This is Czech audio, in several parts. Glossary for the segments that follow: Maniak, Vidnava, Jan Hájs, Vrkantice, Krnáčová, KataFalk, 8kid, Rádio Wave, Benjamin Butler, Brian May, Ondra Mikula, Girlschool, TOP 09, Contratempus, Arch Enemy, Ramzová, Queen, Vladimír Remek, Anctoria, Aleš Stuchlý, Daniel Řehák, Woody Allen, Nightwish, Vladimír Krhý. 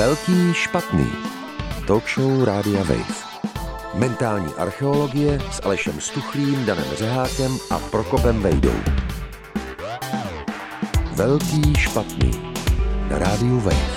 Velký špatný. Talk show Rádia Wave. Mentální archeologie s Alešem Stuchlým, Danem Řehákem a Prokopem Vejdou. Velký špatný na Rádiu Wave.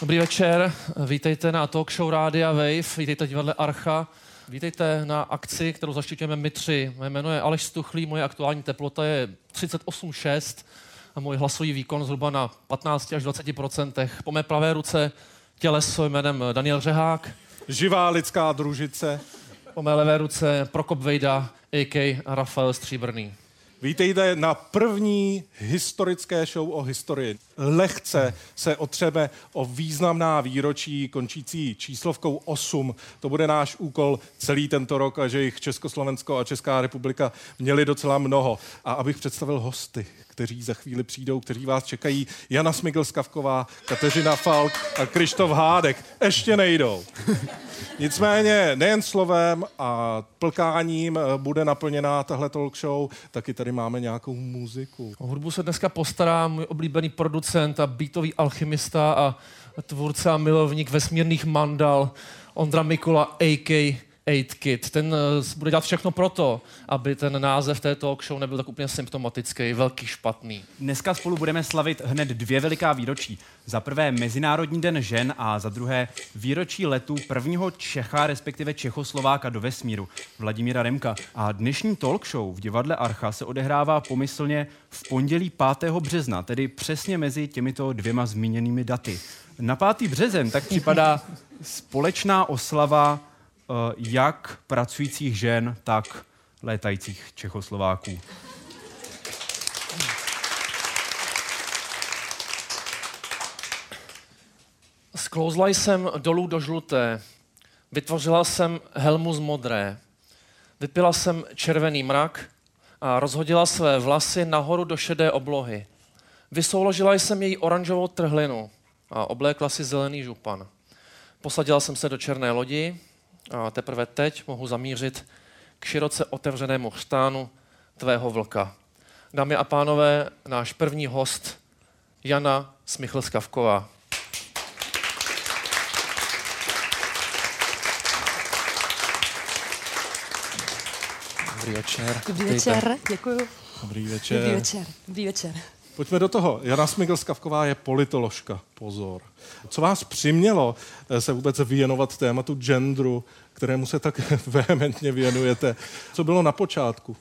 Dobrý večer, vítejte na talk show Rádia Wave, vítejte v divadle Archa, vítejte na akci, kterou zaštiťujeme my tři. Moje jméno je Aleš Stuchlý, moje aktuální teplota je 38,6 a můj hlasový výkon zhruba na 15 až 20%. Po mé pravé ruce těleso jménem Daniel Řehák. Živá lidská družice. Po mé levé ruce Prokop Vejda, a.k.a. Rafael Stříbrný. Vítejte na první historické show o historii. Lehce se otřeme o významná výročí končící číslovkou 8. To bude náš úkol celý tento rok, a že jich Československo a Česká republika měli docela mnoho. A abych představil hosty, kteří za chvíli přijdou, kteří vás čekají. Jana Smiggels Kavková, Kateřina Falk a Kryštof Hadek. Ještě nejdou. Nicméně nejen slovem a plkáním bude naplněná tahle talk show, taky tady máme nějakou muziku. O hudbu se dneska postará můj oblíbený producent a beatový alchymista a tvůrce a milovník vesmírných mandal Ondra Mikula, a.k.a. 8kid. Ten bude dělat všechno proto, aby ten název té talk show nebyl tak úplně symptomatický, velký špatný. Dneska spolu budeme slavit hned dvě veliká výročí. Za prvé Mezinárodní den žen a za druhé výročí letu prvního Čecha, respektive Čechoslováka do vesmíru, Vladimíra Remka. A dnešní talk show v divadle Archa se odehrává pomyslně v pondělí 5. března, tedy přesně mezi těmito dvěma zmíněnými daty. Na 5. březen tak připadá společná oslava jak pracujících žen, tak létajících Čechoslováků. Sklouzla jsem dolů do žluté, vytvořila jsem helmu z modré, vypila jsem červený mrak a rozhodila své vlasy nahoru do šedé oblohy. Vysouložila jsem její oranžovou trhlinu a oblékla si zelený župan. Posadila jsem se do černé lodi, a teprve teď mohu zamířit k široce otevřenému chřtánu tvého vlka. Dámy a pánové, náš první host Jana Smiggels Kavková. Dobrý večer. Dobrý večer, děkuju. Dobrý večer. Dobrý večer. Dobrý večer. Pojďme do toho. Jana Smiggels Kavková je politoložka. Pozor. Co vás přimělo se vůbec věnovat tématu genderu, kterému se tak vehementně věnujete? Co bylo na počátku?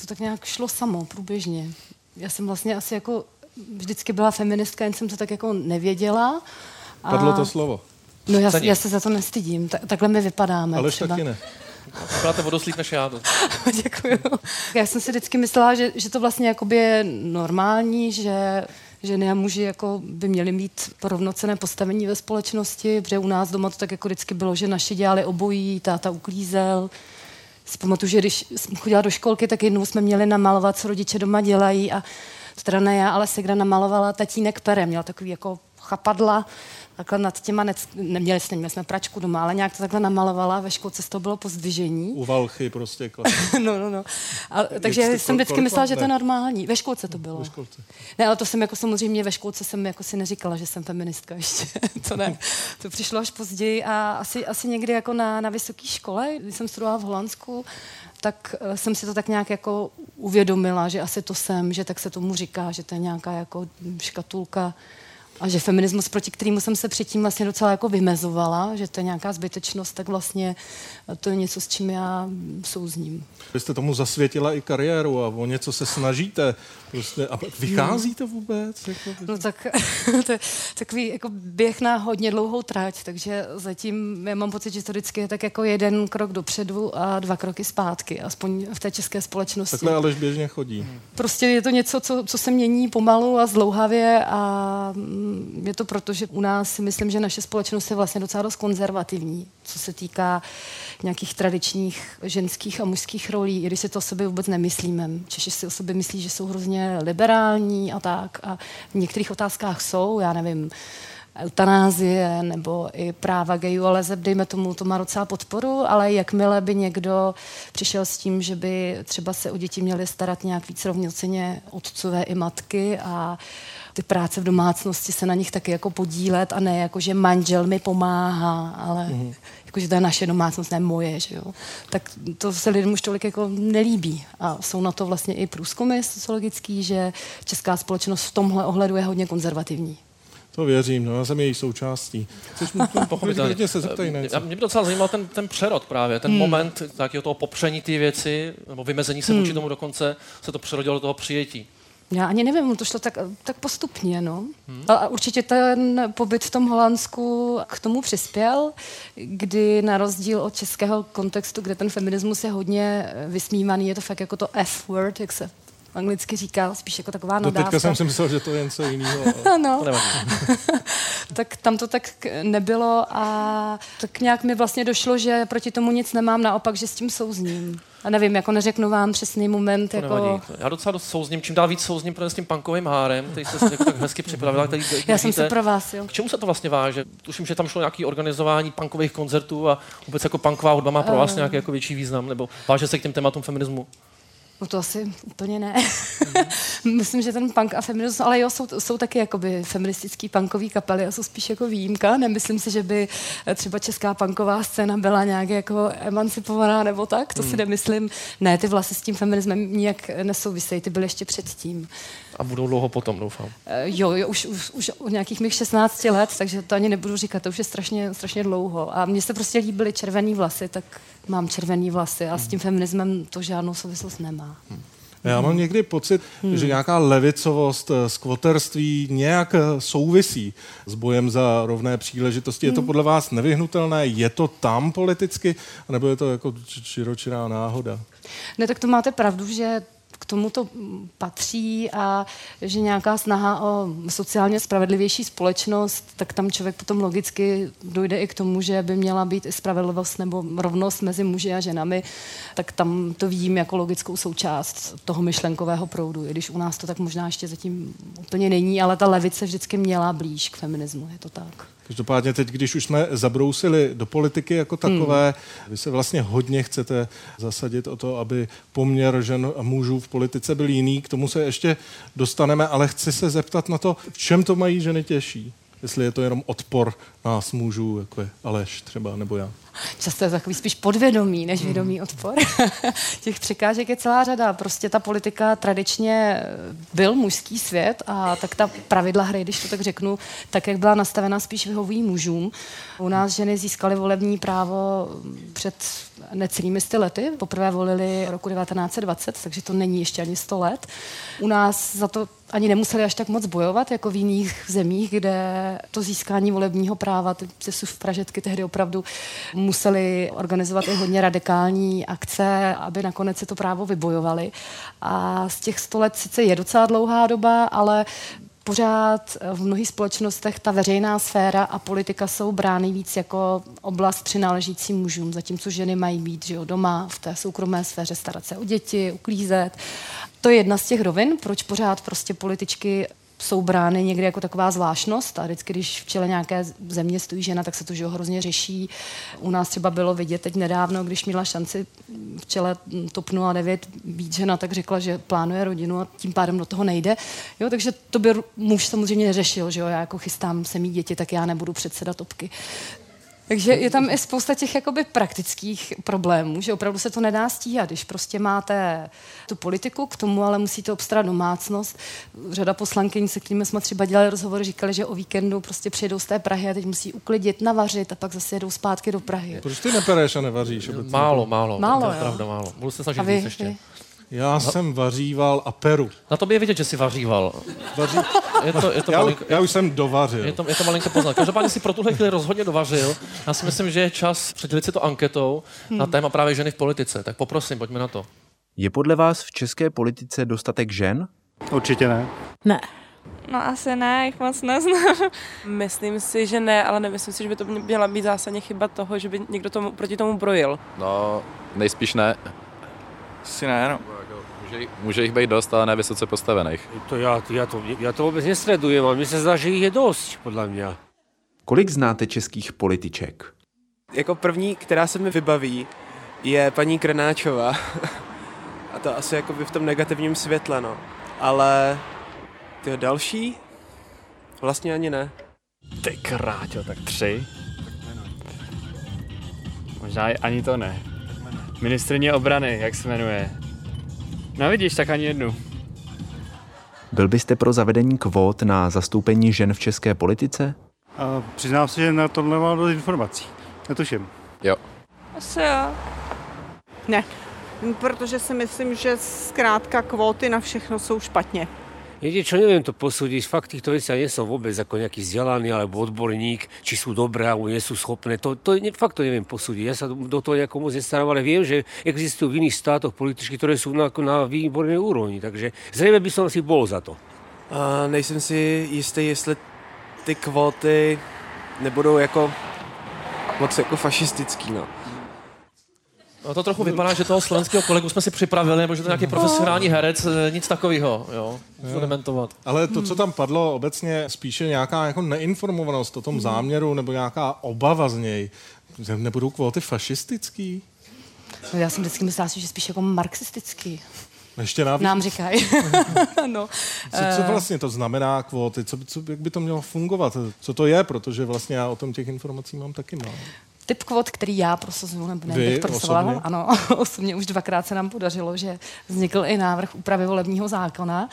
To tak nějak šlo samo, průběžně. Já jsem vlastně asi jako vždycky byla feministka, jen jsem to tak jako nevěděla. A... Padlo to slovo. No já se za to nestydím. Takhle my vypadáme. Alež třeba. Taky ne. Vypadáte vodoslík než já. Děkuju. Já jsem si vždycky myslela, že to vlastně jakoby je normální, že ženy a muži jako by měli mít rovnocenné postavení ve společnosti, protože u nás doma to tak jako vždycky bylo, že naši dělali obojí, táta uklízel. Si pamatuju, že když jsem chodila do školky, tak jednou jsme měli namalovat, co rodiče doma dělají, a teda ne já, ale segra namalovala, tatínek pere, měl takový jako chapadla, takhle nad těma, neměli jsme pračku doma, ale nějak to takhle namalovala, ve školce z toho bylo pozdvižení. U Valchy prostě. No. A, takže jsem vždycky myslela, že to je normální. Ve školce to bylo. Ne, ale to jsem jako samozřejmě ve školce jsem jako si neříkala, že jsem feministka ještě. To ne. To přišlo až později a asi někdy jako na vysoké škole, když jsem studovala v Holandsku, tak jsem si to tak nějak jako uvědomila, že asi to jsem, že tak se tomu říká, že to je nějaká jako škatulka. A že feminismus, proti kterému jsem se předtím vlastně docela jako vymezovala, že to je nějaká zbytečnost, tak vlastně to je něco, s čím já souzním. Vy jste tomu zasvětila i kariéru a o něco se snažíte. Prostě, a vychází to vůbec? No tak to je takový jako běh na hodně dlouhou trať, takže zatím já mám pocit, že to vždycky je tak jako jeden krok dopředu a dva kroky zpátky, aspoň v té české společnosti. Takhle Aleš běžně chodí. Prostě je to něco, co se mění pomalu a zdlouhavě a je to proto, že u nás si myslím, že naše společnost je vlastně docela dost konzervativní, co se týká nějakých tradičních ženských a mužských rolí, i když si to o sobě vůbec nemyslíme. Češi si o sobě myslí, že jsou hrozně liberální a tak. A v některých otázkách jsou, já nevím, eutanázie nebo i práva gejů, ale dejme tomu, to má docela podporu, ale jakmile by někdo přišel s tím, že by třeba se o děti měly starat nějak víc rovnocenně otcové i matky a ty práce v domácnosti se na nich taky jako podílet a ne jako, že manžel mi pomáhá, ale jako, že to je naše domácnost, ne moje, že jo. Tak to se lidem už tolik jako nelíbí a jsou na to vlastně i průzkumy sociologický, že česká společnost v tomhle ohledu je hodně konzervativní. To věřím, no, já jsem její součástí. Chceš mu pochopitelně se zeptají na něco. Mě by docela zajímal ten přerod právě, ten moment taky toho popření ty věci, nebo vymezení se vůči tomu dokonce, se to přerodilo do toho přijetí. Já ani nevím, to šlo tak postupně, no. A určitě ten pobyt v tom Holandsku k tomu přispěl, kdy na rozdíl od českého kontextu, kde ten feminismus je hodně vysmívaný, je to fakt jako to F-word, jak se anglicky říká, spíš jako taková nadávka. Doteďka jsem si myslel, že to je něco jiného. No. Tak tam to tak nebylo a tak nějak mi vlastně došlo, že proti tomu nic nemám, naopak, že s tím souzním. A nevím, jako neřeknu vám přesný moment. Jako... Já docela dost souzním, čím dál víc souzním s tím punkovým hárem, který jste jako tak hezky připravila. Já jsem se pro vás, jo. K čemu se to vlastně váže? Tuším, že tam šlo nějaké organizování punkových koncertů a vůbec jako punková hudba má pro vás nějaký jako větší význam, nebo váže se k těm tématům feminismu? No to asi úplně ne. Myslím, že ten punk a feminismus, ale jo, jsou taky jakoby feministický punkový kapely a jsou spíš jako výjimka. Nemyslím si, že by třeba česká punková scéna byla nějak jako emancipovaná nebo tak, to si nemyslím. Ne, ty vlastně s tím feminismem nijak nesouvisejí, ty byly ještě předtím. A budou dlouho potom, doufám. Jo, už od nějakých mých 16 let, takže to ani nebudu říkat, to už je strašně, strašně dlouho. A mně se prostě líbily červený vlasy, tak mám červený vlasy a s tím feminismem to žádnou souvislost nemá. Já mám někdy pocit, že nějaká levicovost, skvoterství nějak souvisí s bojem za rovné příležitosti. Je to podle vás nevyhnutelné? Je to tam politicky? A nebo je to jako širočirá náhoda? Ne, tak to máte pravdu, že k tomu to patří a že nějaká snaha o sociálně spravedlivější společnost, tak tam člověk potom logicky dojde i k tomu, že by měla být i spravedlivost nebo rovnost mezi muži a ženami, tak tam to vidím jako logickou součást toho myšlenkového proudu, i když u nás to tak možná ještě zatím úplně není, ale ta levice vždycky měla blíž k feminismu, je to tak. Každopádně teď, když už jsme zabrousili do politiky jako takové, vy se vlastně hodně chcete zasadit o to, aby poměr žen a mužů v politice byl jiný, k tomu se ještě dostaneme, ale chci se zeptat na to, v čem to mají ženy těžší? Jestli je to jenom odpor nás mužů, jako je Aleš třeba, nebo já. Často je takový spíš podvědomý, než vědomý odpor. Těch překážek je celá řada. Prostě ta politika tradičně byl mužský svět a tak ta pravidla hry, když to tak řeknu, tak jak byla nastavena, spíš vyhovují mužům. U nás ženy získaly volební právo před necelými 100 lety. Poprvé volili roku 1920, takže to není ještě ani 100 let. U nás za to ani nemuseli až tak moc bojovat, jako v jiných zemích, kde to získání volebního práva, ty sufražetky tehdy opravdu museli organizovat i hodně radikální akce, aby nakonec se to právo vybojovali. A z těch 100 let sice je docela dlouhá doba, ale pořád v mnohých společnostech ta veřejná sféra a politika jsou brány víc jako oblast přináležící mužům, zatímco ženy mají být, že jo, doma, v té soukromé sféře starat se o děti, uklízet. To je jedna z těch rovin, proč pořád prostě političky jsou brány někdy jako taková zvláštnost a vždycky, když v čele nějaké země stojí žena, tak se to, že hrozně řeší. U nás třeba bylo vidět teď nedávno, když měla šanci v čele TOP 09 být žena, tak řekla, že plánuje rodinu a tím pádem do toho nejde. Jo, takže to by muž samozřejmě neřešil, že jo, já jako chystám se mít děti, tak já nebudu předseda TOPky. Takže je tam i spousta těch jakoby praktických problémů, že opravdu se to nedá stíhat, když prostě máte tu politiku, k tomu ale musíte obstarat domácnost. Řada poslankyň, se kterými jsme třeba dělali rozhovory, říkali, že o víkendu prostě přijedou z té Prahy a teď musí uklidit, navařit a pak zase jedou zpátky do Prahy. Proč ty nepereš a nevaříš? Málo, to je pravda, málo. Budu se snažit víc ještě. Já jsem vaříval a peru. Na tobě je vidět, že jsi vaříval. Já už jsem dovařil. Je to malinko poznat. Každopádně si pro tuhle chvíli rozhodně dovařil. Já si myslím, že je čas předělit si to anketou na téma právě ženy v politice. Tak poprosím, pojďme na to. Je podle vás v české politice dostatek žen? Určitě ne. Ne. No asi ne, jich moc neznám. Myslím si, že ne, ale nemyslím si, že by to měla být zásadně chyba toho, že by někdo proti tomu brojil. No, nejspíš ne. Si ne, no. Může jich být dost, ale ne vysoce postavených. To já to vůbec nesleduji, ale mi se zdá, že jich je dost, podle mě. Kolik znáte českých političek? Jako první, která se mi vybaví, je paní Krnáčová. A to asi jako by v tom negativním světle, no. Ale ty další? Vlastně ani ne. Ty kráťo, tak 3? Možná ani to ne. Ministryně obrany, jak se jmenuje. No vidíš, tak ani jednu. Byl byste pro zavedení kvót na zastoupení žen v české politice? A přiznám se, že na tohle mám dost informací. Netuším. Jo. Asi jo. Ne, protože si myslím, že zkrátka kvóty na všechno jsou špatně. Jediné, čo neviem to posúdiť, fakt týchto vecí ja nie som vôbec ako nejaký vzdelaný alebo odborník, či sú dobré alebo nie sú schopné, to fakt neviem posúdiť. Ja sa do toho nejako moc nestaram, ale viem, že existujú v iných štátoch političky, ktoré sú na výbornej úrovni, takže zrejme by som si bol za to. A nejsem si jistý, jestli ty kvóty nebudou jako moc jako fašistický, no. No to trochu vypadá, že toho slovenského kolegu jsme si připravili, nebo že to nějaký profesionální herec, nic takového, jo, to dementovat. Ale to, co tam padlo obecně, spíše nějaká jako neinformovanost o tom záměru, nebo nějaká obava z něj. Nebudou kvóty fašistický? No já jsem vždycky myslela, že spíš jako marxistický. Ještě nám říkají. No. Co vlastně to znamená kvóty? Jak by to mělo fungovat? Co to je? Protože vlastně já o tom těch informací mám taky málo. Typ kvót, který já prosazuju, nebo nevím, osobně? Ano, osobně už dvakrát se nám podařilo, že vznikl i návrh úpravy volebního zákona,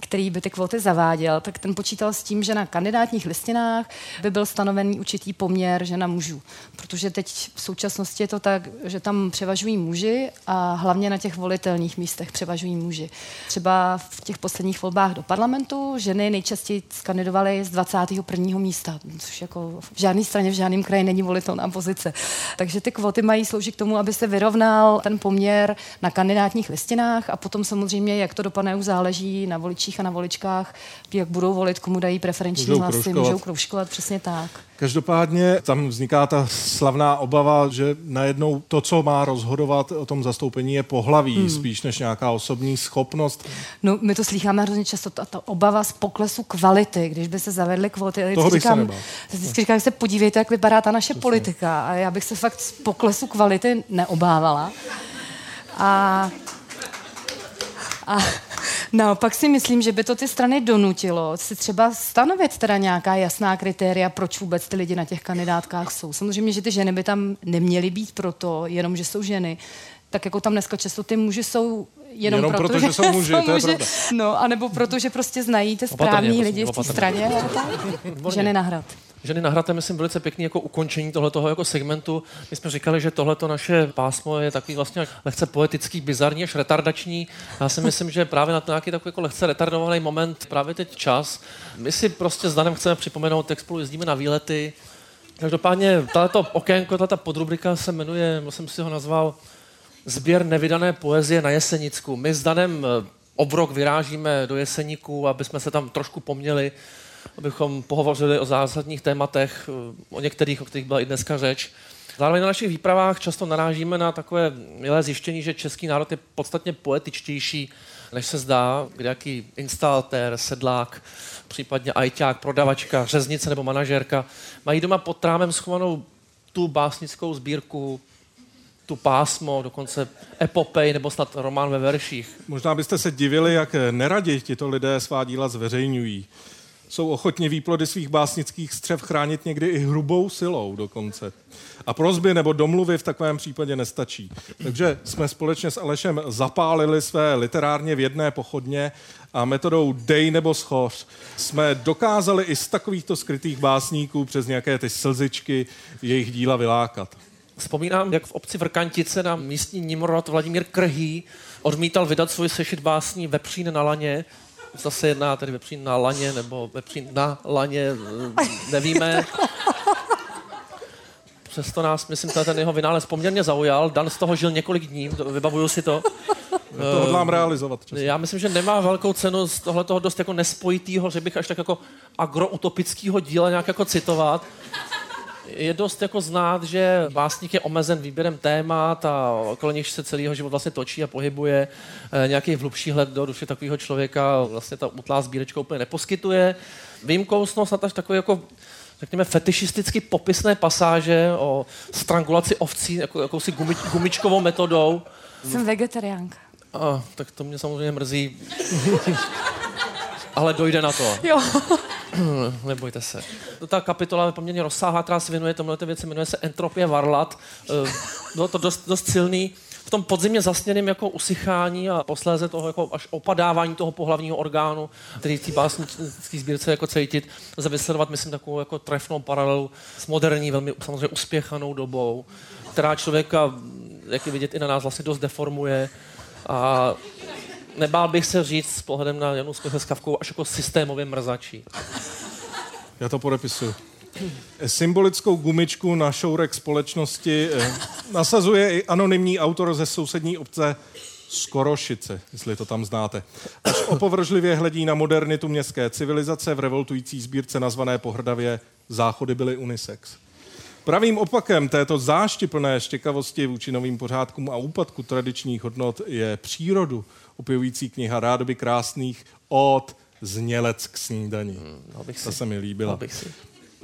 který by ty kvóty zaváděl, tak ten počítal s tím, že na kandidátních listinách by byl stanovený určitý poměr žen a mužů. Protože teď v současnosti je to tak, že tam převažují muži a hlavně na těch volitelných místech převažují muži. Třeba v těch posledních volbách do parlamentu ženy nejčastěji kandidovaly z 21. místa, což jako v žádné straně, v žádném kraji není volitelná pozice. Takže ty kvóty mají sloužit k tomu, aby se vyrovnal ten poměr na kandidátních listinách a potom samozřejmě, jak to dopadne, už záleží na voličích a na voličkách, jak budou volit, komu dají preferenční hlasy, můžou kroužkovat, přesně tak. Každopádně tam vzniká ta slavná obava, že najednou to, co má rozhodovat o tom zastoupení, je pohlaví, spíš než nějaká osobní schopnost. No, my to slýcháme hrozně často, ta obava z poklesu kvality, když by se zavedly kvóty. Vždycky říkám, se podívejte, jak vypadá ta naše politika. A já bych se fakt z poklesu kvality neobávala. A naopak si myslím, že by to ty strany donutilo si třeba stanovit teda nějaká jasná kritéria, proč vůbec ty lidi na těch kandidátkách jsou. Samozřejmě, že ty ženy by tam neměly být proto, jenom že jsou ženy. Tak jako tam dneska často ty muži jsou jenom proto, že jsou muži, to je pravda. No, anebo proto, že prostě znají ty správní lidi v té straně. Ženy na hrad. Ženy na Hradě, myslím, velice pěkný jako ukončení tohletoho jako segmentu. My jsme říkali, že tohleto naše pásmo je takový vlastně lehce poetický, bizarní, až retardační. Já si myslím, že právě na to nějaký takový jako lehce retardovaný moment, právě teď čas. My si prostě s Danem chceme připomenout, jak spolu jezdíme na výlety. Každopádně tato okénko, tato podrubrika se jmenuje, jsem si ho nazval Sběr nevydané poezie na Jesenicku. My s Danem obrok vyrážíme do Jeseníku, aby jsme se tam trošku poměli, abychom pohovořili o zásadních tématech, o některých, o kterých byla i dneska řeč. Zároveň na našich výpravách často narážíme na takové milé zjištění, že český národ je podstatně poetičtější, než se zdá, kdejaký instalatér, sedlák, případně ajťák, prodavačka, řeznice nebo manažérka mají doma pod trámem schovanou tu básnickou sbírku, tu pásmo, dokonce epopej nebo snad román ve verších. Možná byste se divili, jak neraději tito lidé svá díla zveřejňují. Jsou ochotně výplody svých básnických střev chránit někdy i hrubou silou dokonce. A prosby nebo domluvy v takovém případě nestačí. Takže jsme společně s Alešem zapálili své literárně vědné pochodně a metodou dej nebo schoř jsme dokázali i z takovýchto skrytých básníků přes nějaké ty slzičky jejich díla vylákat. Vzpomínám, jak v obci Vrkantice na místní Nimrod Vladimír Krhý odmítal vydat svůj sešit básní Vepřín na laně. Zase jedná tedy vepřín na laně, nebo vepřín na laně, nevíme. Přesto nás, myslím, ten jeho vynález poměrně zaujal. Dan z toho žil několik dní, vybavuju si to. Já to hodlám realizovat. Často. Já myslím, že nemá velkou cenu z tohletoho dost jako nespojitýho, že bych až tak jako agroutopickýho díla nějak jako citovat. Je dost jako znát, že básník je omezen výběrem témat a okolo něž se celý jeho život vlastně točí a pohybuje. Nějaký hlubší hled do duše takového člověka vlastně ta utlá sbírečka úplně neposkytuje. Výjimkou snad až takový jako řekněme, fetišisticky popisné pasáže o strangulaci ovcí, jakousi gumičkovou metodou. Jsem vegetariánka. A, tak to mě samozřejmě mrzí. Ale dojde na to. Jo. Nebojte se. Ta kapitola je poměrně rozsáhlá, která se věnuje tomhle věci, jmenuje se Entropie varlat. Bylo to dost silný. V tom podzimě zasněným jako usychání a posléze toho jako až opadávání toho pohlavního orgánu, který v té básnické sbírce jako cítit, lze vysledovat, myslím, takovou jako trefnou paralelu s moderní, velmi samozřejmě uspěchanou dobou, která člověka, jak je vidět i na nás, vlastně dost deformuje. A nebál bych se říct s pohledem na Janu Smiggels Kavkovou až jako systémově mrzačí. Já to podepisuju. Symbolickou gumičku na šourek společnosti nasazuje i anonymní autor ze sousední obce Skorošice, jestli to tam znáte. Až opovržlivě hledí na modernitu městské civilizace v revoltující sbírce nazvané pohrdavě Záchody byly unisex. Pravým opakem této záštěplné štěkavosti vůči novým pořádkům a úpadku tradičních hodnot je přírodu opěvující kniha Rádoby krásných od Znělec k snídani. Ta se mi líbila.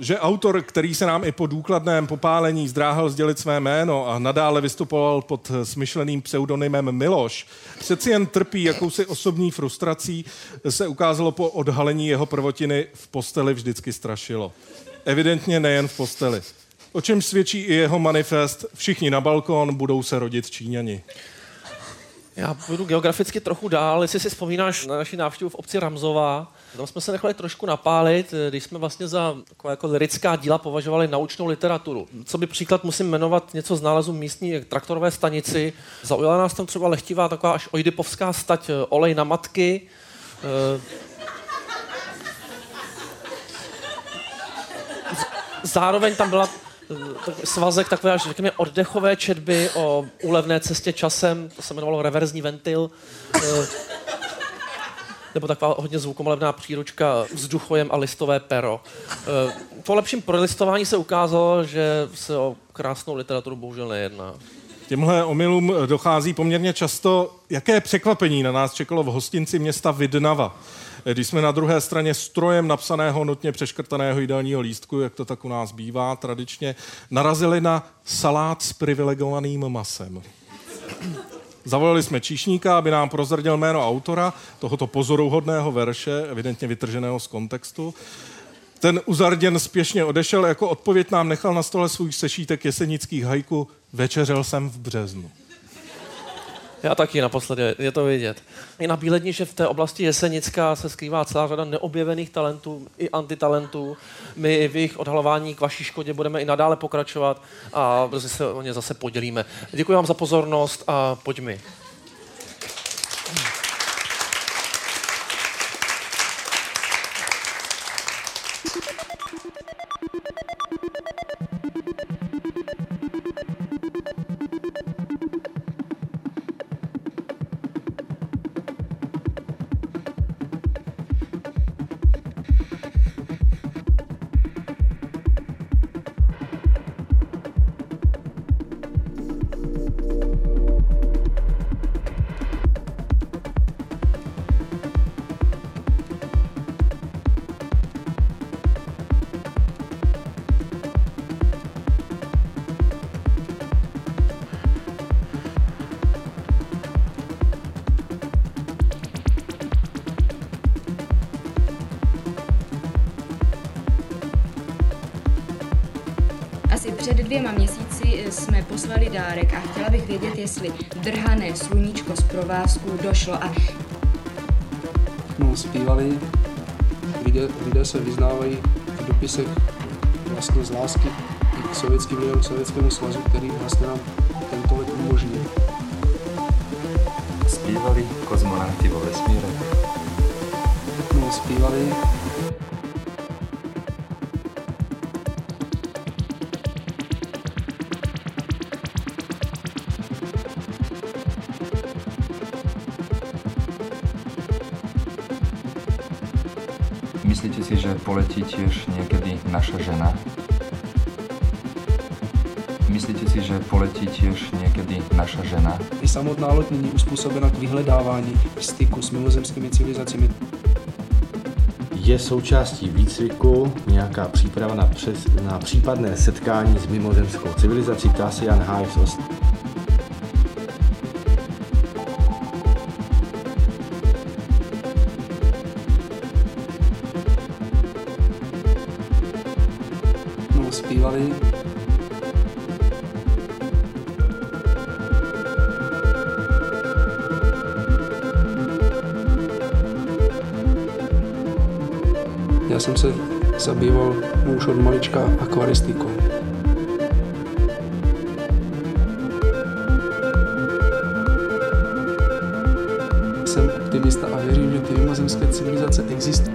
Že autor, který se nám i po důkladném popálení zdráhal sdělit své jméno a nadále vystupoval pod smyšleným pseudonymem Miloš, přeci jen trpí jakousi osobní frustrací, se ukázalo po odhalení jeho prvotiny v posteli vždycky strašilo. Evidentně nejen v posteli. O čem svědčí i jeho manifest Všichni na balkon, budou se rodit Číňani. Já půjdu geograficky trochu dál, jestli si vzpomínáš na naši návštěvu v obci Ramzová. Tam jsme se nechali trošku napálit, když jsme vlastně za taková jako lirická díla považovali naučnou literaturu. Co by příklad musím jmenovat něco z nálezu místní traktorové stanici. Zaujala nás tam třeba lehtivá taková až oidipovská stať Olej na matky. Zároveň tam byla svazek takové až řekněme oddechové četby o úlevné cestě časem, to se jmenovalo Reverzní ventil. Nebo taková hodně zvukomolebná příručka Vzduchojem a listové pero. Po lepším prolistování se ukázalo, že se o krásnou literaturu bohužel nejedná. Těmhle omylům dochází poměrně často. Jaké překvapení na nás čekalo v hostinci města Vidnava, když jsme na druhé straně strojem napsaného, notně přeškrtaného jídelního lístku, jak to tak u nás bývá tradičně, narazili na salát s privilegovaným masem. Zavolali jsme číšníka, aby nám prozradil jméno autora tohoto pozoruhodného verše, evidentně vytrženého z kontextu. Ten uzarděn spěšně odešel, jako odpověď nám nechal na stole svůj sešítek jesenických haiku Večeřel jsem v březnu. Já taky naposledy, je to vidět. I na Bíledni, že v té oblasti Jesenická se skrývá celá řada neobjevených talentů i antitalentů. My v jejich odhalování k vaší škodě budeme i nadále pokračovat a brzy se o ně zase podělíme. Děkuji vám za pozornost a pojďme. Poslali dárek a chtěla bych vědět, jestli drhané sluníčko z provázku došlo a... No, zpívali, lidé se vyznávají v dopisech vlastně z lásky k sovětským lidem, k Sovětskému svazu, který vlastně nám tento let umožnil. Zpívali kozmonauti vo vesmíre. No, zpívali... Poletí tiež niekedy naša žena? Myslíte si, že poletí tiež niekedy naša žena? I samotná loď není uspůsobena k vyhledávání v styku s mimozemskými civilizacemi. je součástí výcviku nějaká příprava na případné setkání s mimozemskou civilizací, ptá se Jan Hájs. No, zpívali. Já jsem se zabýval už od malička akvaristikou. Jsem optimista a věřím, že ty mimozemské civilizace existují.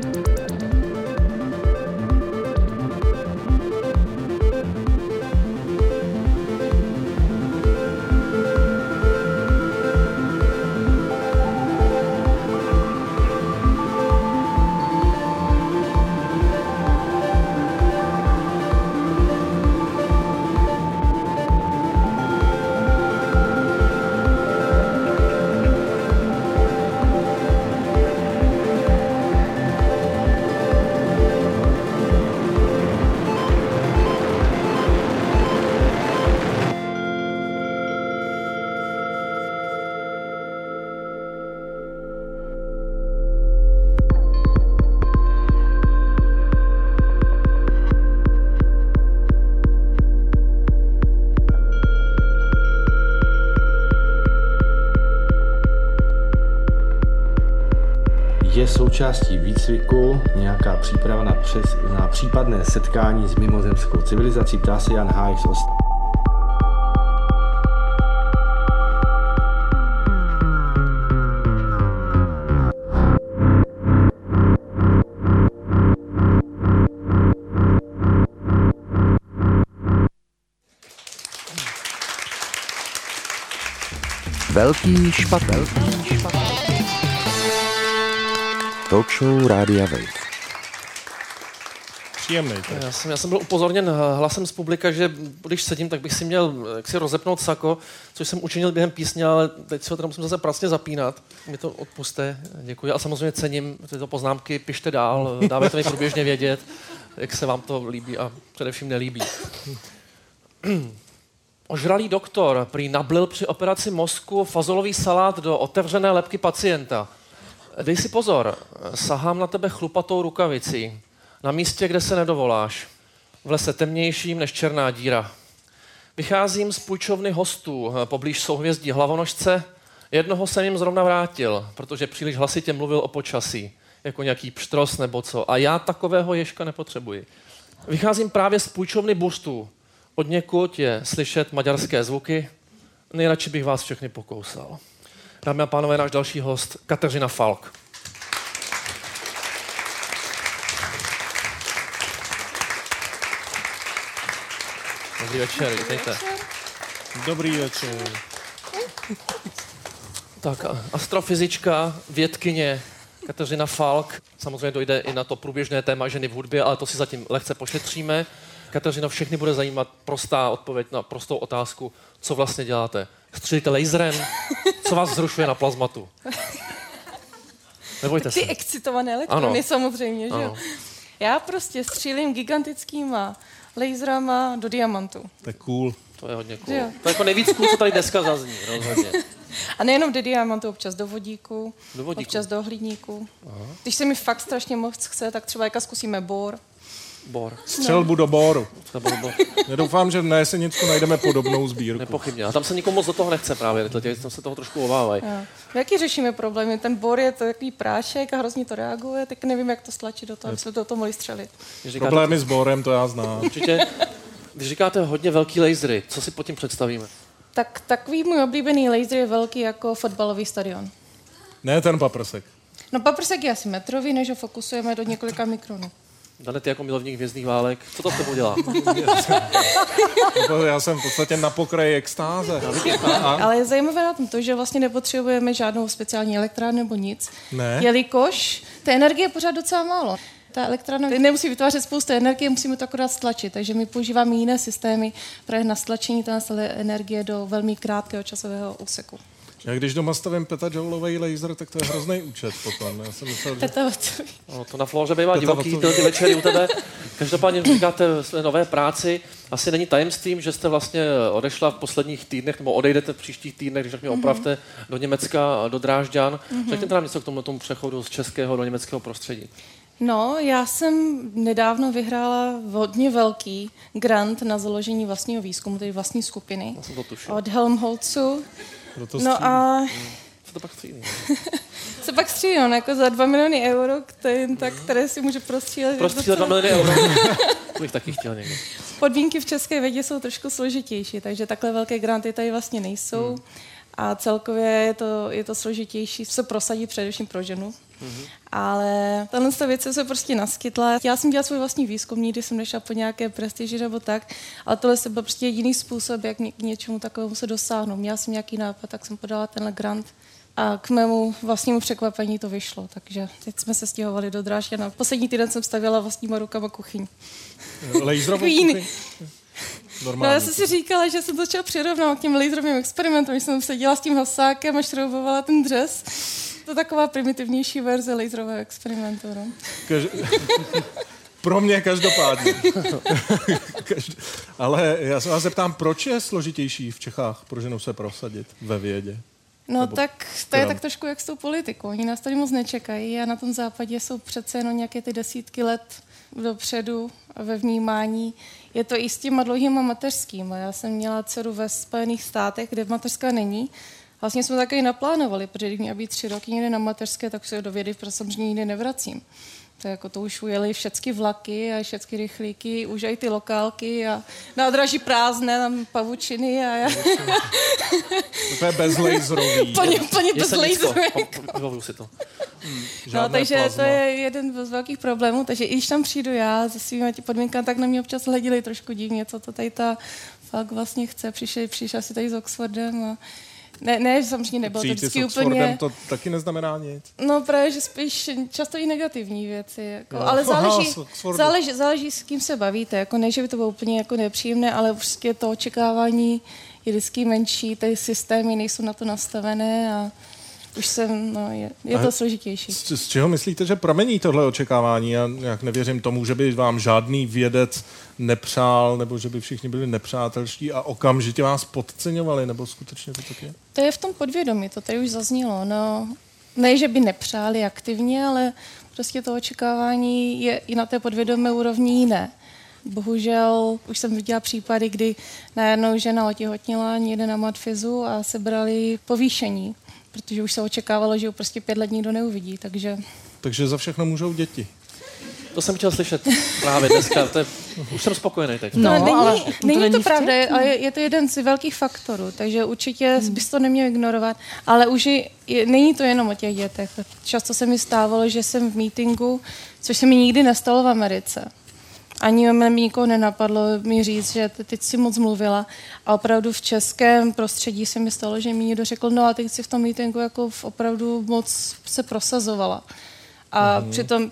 Součástí výcviku nějaká příprava na případné setkání s mimozemskou civilizací, ptá se Jan Hájs. Velký špat. Talk show Rádia Wave. Příjemný. Já jsem byl upozorněn hlasem z publika, že když sedím, tak bych si měl rozepnout sako, což jsem učinil během písně, ale teď si ho teda musím zase pracně zapínat. Mě to odpuste, děkuji. A samozřejmě cením tyto poznámky, pište dál, dávejte mi průběžně vědět, jak se vám to líbí a především nelíbí. Ožralý doktor prý nablil při operaci mozku fazolový salát do otevřené lebky pacienta. Dej si pozor, sahám na tebe chlupatou rukavicí, na místě, kde se nedovoláš, v lese temnějším než černá díra. Vycházím z půjčovny hostů poblíž souhvězdí Hlavonožce, jednoho jsem jim zrovna vrátil, protože příliš hlasitě mluvil o počasí, jako nějaký pštros nebo co, a já takového ježka nepotřebuji. Vycházím právě z půjčovny buřtů, odněkud je slyšet maďarské zvuky, nejradši bych vás všechny pokousal. Dámy a pánové, náš další host, Kateřina Falk. Dobrý večer, děkujte. Dobrý večer. Tak, astrofyzička, vědkyně, Kateřina Falk. Samozřejmě dojde i na to průběžné téma ženy v hudbě, ale to si zatím lehce pošetříme. Kateřino, všechny bude zajímat prostá odpověď na prostou otázku, co vlastně děláte. Střílíte laserem? Co vás zrušuje na plazmatu? Nebojte se. Ty excitované elektrony, samozřejmě, že jo? Já prostě střílím gigantickýma laserama do diamantu. To je cool. To je hodně cool. Jo. To je jako nejvíc cool, co tady dneska zazní, rozhodně. A nejenom do diamantu, občas do vodíku, občas do hlídníku. Aha. Když se mi fakt strašně moc chce, tak třeba jaka zkusíme bor. Střelbu do boru. Já doufám, že na Jesenicku najdeme podobnou sbírku. Nepochybně. A tam se nikomu moc do toho nechce právě. Tam se toho trošku obávají. Jaký řešíme problémy? Ten bor je takový prášek a hrozně to reaguje, tak nevím, jak to stlačit do toho, aby jsme do toho mohli střelit. Problémy s borem, to já znám. Určitě. Když říkáte hodně velký lasery, co si pod tím představíme? Tak takový můj oblíbený laser je velký jako fotbalový stadion. Ne ten paprsek. No paprsek je asi metrový, než ho fokusujeme do několika mikronů. Dane, ty jako milovník hvězdných válek, co to s tebou dělá? Já jsem v podstatě na pokraji extáze. Ale je zajímavé na tom to, že vlastně nepotřebujeme žádnou speciální elektrárnu nebo nic, ne? Jelikož té energie je pořád docela málo. Ta elektrárna nemusí vytvářet spoustu energie, musíme to akorát stlačit, takže my používáme jiné systémy právě na stlačení té energie do velmi krátkého časového úseku. Já když doma stavím petajoulovej laser, tak to je hrozný účet potom. Já jsem myslel, že... No, to na Flóře bývá divoký, ty večery u tebe. Každopádně říkáte své nové práci. Asi není tajemstvím, že jste vlastně odešla v posledních týdnech, nebo odejdete v příštích týdnech, když tak mě opravte, do Německa, do Drážďan. Řekněte nám něco k tomu přechodu z českého do německého prostředí. No, já jsem nedávno vyhrála hodně velký grant na založení vlastního výzkumu, tedy vlastní skupiny od Helmholtzu. No a... Co to pak střílí? Co pak střílí, on jako za 2 miliony euro, které si může prostřílet. Prostřílet 2 miliony euro. To bych taky chtěl někdo. Podmínky v české vědě jsou trošku složitější, takže takhle velké granty tady vlastně nejsou. A celkově je to složitější se prosadit především pro ženu. Ale tato věc se prostě naskytla. Chtěla jsem dělat svůj vlastní výzkum, nikdy jsem nešla po nějaké prestiži nebo tak, ale tohle se byl prostě jediný způsob, jak k něčemu takovému se dosáhnout. Měla jsem nějaký nápad, tak jsem podala tenhle grant a k mému vlastnímu překvapení to vyšlo. Takže teď jsme se stěhovali do Drážďan. Poslední týden jsem stavěla vlastníma rukama kuchyň. Laserovou kuchyň? No, já jsem si říkala, že jsem to začala přirovnat k těm laserovým experimentům, když jsem seděla s tím hasákem a šroubovala ten dres. To je taková primitivnější verze laserového experimentu. No? Pro mě každopádně. Ale já se vás zeptám, proč je složitější v Čechách pro ženu se prosadit ve vědě? No tak to je tak trošku jak s tou politikou. Oni nás tady moc nečekají a na tom západě jsou přece jenom nějaké ty desítky let dopředu ve vnímání. Je to i s těma dlouhýma mateřskýma. Já jsem měla dceru ve Spojených státech, kde mateřská není. Vlastně jsme také i naplánovali, protože když měla být 3 roky někde na mateřské, tak se ho dověděli, protože samozřejmě nikdy nevracím. To, jako to už ujeli všechny vlaky a všechny rychlíky, už i ty lokálky a nádraží prázdné, tam pavučiny a já... To je bez laserový. Plně bez laserový. Vybavuju si to. No, takže plazma. To je jeden z velkých problémů, takže i když tam přijdu já se svými podmínkami, tak na mě občas hleděli trošku divně, co to tady ta Falk vlastně chce. Přišel si tady s Oxfordem a... Ne, samozřejmě nebylo to vždycky úplně... to taky neznamená nic. No právě, že spíš často i negativní věci. Jako, no. Ale záleží, s kým se bavíte. Jako, ne, že by to bylo úplně jako nepříjemné, ale prostě to očekávání je vždycky menší, ty systémy nejsou na to nastavené a už jsem, no, je to složitější. Z čeho myslíte, že pramení tohle očekávání? Já nějak nevěřím tomu, že by vám žádný vědec nepřál, nebo že by všichni byli nepřátelští a okamžitě vás podceňovali, nebo skutečně to tak je? To je v tom podvědomí, to tady už zaznělo. No, ne, že by nepřáli aktivně, ale prostě to očekávání je i na té podvědomé úrovni jiné. Bohužel už jsem viděla případy, kdy najednou žena otěhotněla někde na matfizu a sebrali povýšení. Protože už se očekávalo, že ho prostě 5 let nikdo neuvidí, takže... Takže za všechno můžou děti. To jsem chtěl slyšet právě dneska, už jsem spokojený. Tak. No, není to pravda, ale je to jeden z velkých faktorů, takže určitě bys to neměl ignorovat, ale už není to jenom o těch dětech. Často se mi stávalo, že jsem v meetingu, což se mi nikdy nestalo v Americe. Ani mě nikoho nenapadlo mi říct, že teď si moc mluvila. A opravdu v českém prostředí se mi stalo, že mi někdo řekl, no a teď si v tom meetingu jako opravdu moc se prosazovala. A přitom,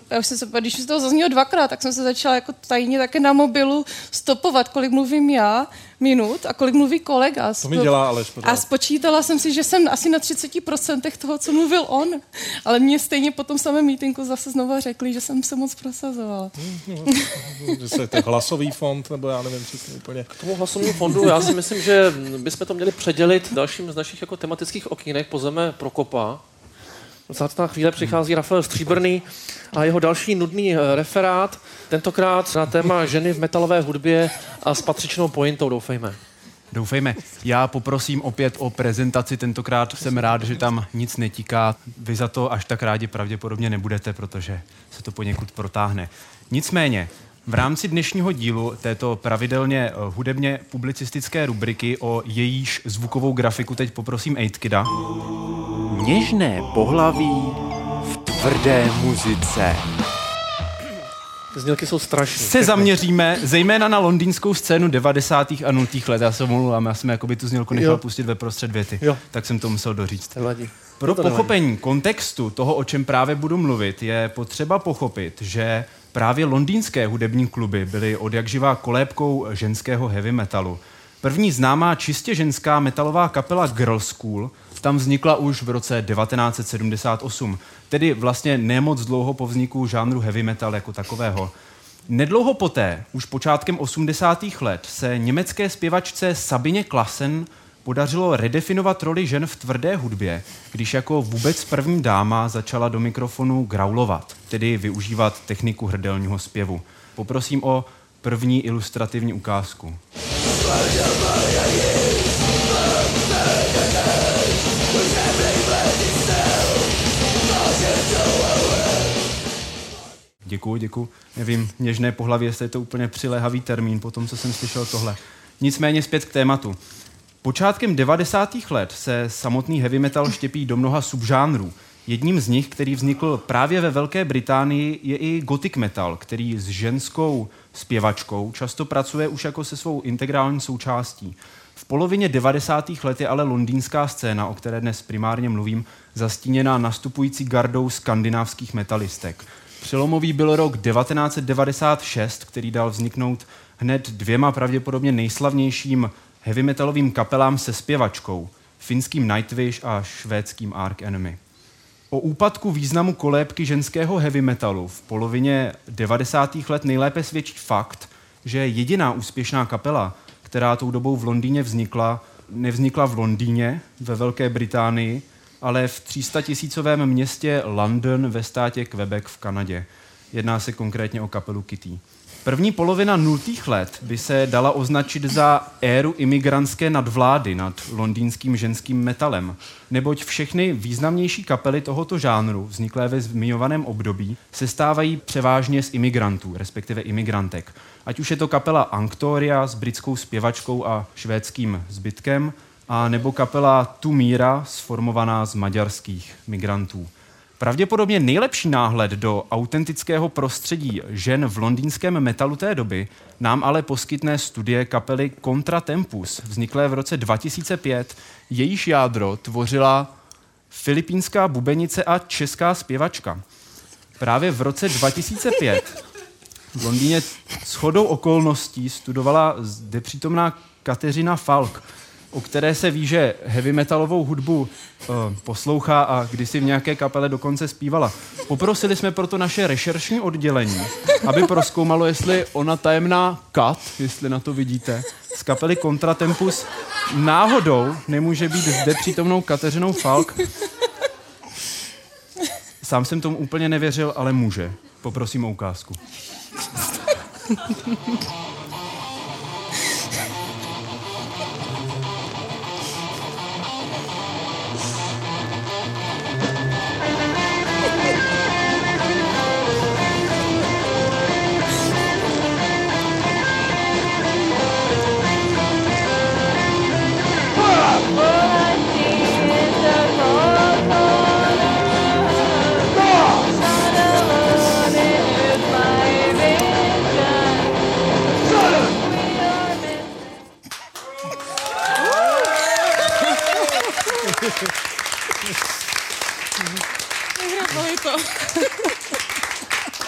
když se toho zaznělo 2krát, tak jsem se začala jako tajně také na mobilu stopovat, kolik mluvím já minut a kolik mluví kolega. To mi dělá Aleš. A spočítala jsem si, že jsem asi na 30% toho, co mluvil on. Ale mě stejně po tom samém mítinku zase znova řekli, že jsem se moc prosazovala. Že se ten hlasový fond, nebo já nevím, přesně úplně. K tomu hlasovému fondu, já si myslím, že bychom to měli předělit dalším z našich jako tematických okýnek. Pozveme Prokopa. Zácná chvíle přichází Rafael Stříbrný a jeho další nudný referát, tentokrát na téma ženy v metalové hudbě a s patřičnou pointou, doufejme. Doufejme. Já poprosím opět o prezentaci, tentokrát jsem rád, že tam nic netíká. Vy za to až tak rádi pravděpodobně nebudete, protože se to poněkud protáhne. Nicméně, v rámci dnešního dílu této pravidelně hudebně publicistické rubriky o jejíž zvukovou grafiku teď poprosím 8kida. Něžné pohlaví v tvrdé muzice. Ty znělky jsou strašné. Se zaměříme zejména na londýnskou scénu 90. a 0. let. Já se omlouvám, já jsem jakoby tu znělku nechal pustit ve prostřed věty. Tak jsem to musel doříct. Pro pochopení kontextu toho, o čem právě budu mluvit, je potřeba pochopit, že právě londýnské hudební kluby byly odjakživá kolébkou ženského heavy metalu. První známá čistě ženská metalová kapela Girlschool tam vznikla už v roce 1978, tedy vlastně nemoc dlouho po vzniku žánru heavy metal jako takového. Nedlouho poté, už počátkem 80. let, se německé zpěvačce Sabině Classen podařilo redefinovat roli žen v tvrdé hudbě, když jako vůbec první dáma začala do mikrofonu graulovat, tedy využívat techniku hrdelního zpěvu. Poprosím o první ilustrativní ukázku. Děkuju. Nevím, něžné pohlaví, jestli je to úplně přiléhavý termín po tom, co jsem slyšel tohle. Nicméně zpět k tématu. Počátkem 90. let se samotný heavy metal štěpí do mnoha subžánrů. Jedním z nich, který vznikl právě ve Velké Británii, je i gothic metal, který s ženskou zpěvačkou často pracuje už jako se svou integrální součástí. V polovině 90. let je ale londýnská scéna, o které dnes primárně mluvím, zastíněná nastupující gardou skandinávských metalistek. Přelomový byl rok 1996, který dal vzniknout hned dvěma pravděpodobně nejslavnějším heavy metalovým kapelám se zpěvačkou, finským Nightwish a švédským Arch Enemy. O úpadku významu kolébky ženského heavy metalu v polovině 90. let nejlépe svědčí fakt, že jediná úspěšná kapela, která tou dobou v Londýně vznikla, nevznikla v Londýně, ve Velké Británii, ale v 300-tisícovém městě London ve státě Quebec v Kanadě. Jedná se konkrétně o kapelu Kittie. První polovina 0. let by se dala označit za éru imigrantské nadvlády nad londýnským ženským metalem, neboť všechny významnější kapely tohoto žánru, vzniklé ve zmiňovaném období, se stávají převážně z imigrantů, respektive imigrantek. Ať už je to kapela Anctoria s britskou zpěvačkou a švédským zbytkem, a nebo kapela Tumíra, sformovaná z maďarských migrantů. Pravděpodobně nejlepší náhled do autentického prostředí žen v londýnském metalu té doby nám ale poskytne studie kapely Contratempus, vzniklé v roce 2005. Jejíž jádro tvořila filipínská bubenice a česká zpěvačka. Právě v roce 2005 v Londýně shodou okolností studovala zde přítomná Kateřina Falk, o které se ví, že heavy metalovou hudbu poslouchá a kdysi v nějaké kapele dokonce zpívala. Poprosili jsme proto naše rešeršní oddělení, aby prozkoumalo, jestli ona tajemná Kat, jestli na to vidíte, z kapely Contratempus náhodou nemůže být zde přítomnou Kateřinou Falk. Sám jsem tomu úplně nevěřil, ale může. Poprosím o ukázku.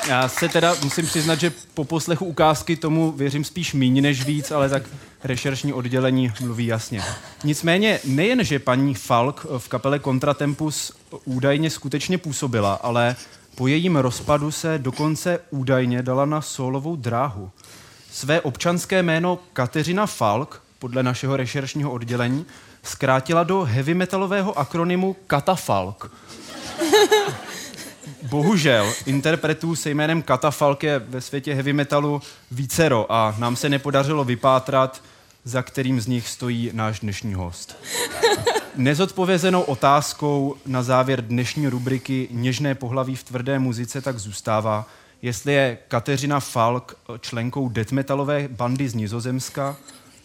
Já se teda musím přiznat, že po poslechu ukázky tomu věřím spíš míň než víc, ale tak rešeršní oddělení mluví jasně. Nicméně nejen, že paní Falk v kapele Contratempus údajně skutečně působila, ale po jejím rozpadu se dokonce údajně dala na sólovou dráhu. Své občanské jméno Kateřina Falk, podle našeho rešeršního oddělení, zkrátila do heavy metalového akronymu KataFalk. Bohužel, interpretů se jménem KataFalk je ve světě heavy metalu vícero a nám se nepodařilo vypátrat, za kterým z nich stojí náš dnešní host. Nezodpovězenou otázkou na závěr dnešní rubriky Něžné pohlaví v tvrdé muzice tak zůstává, jestli je Kateřina Falk členkou death metalové bandy z Nizozemska,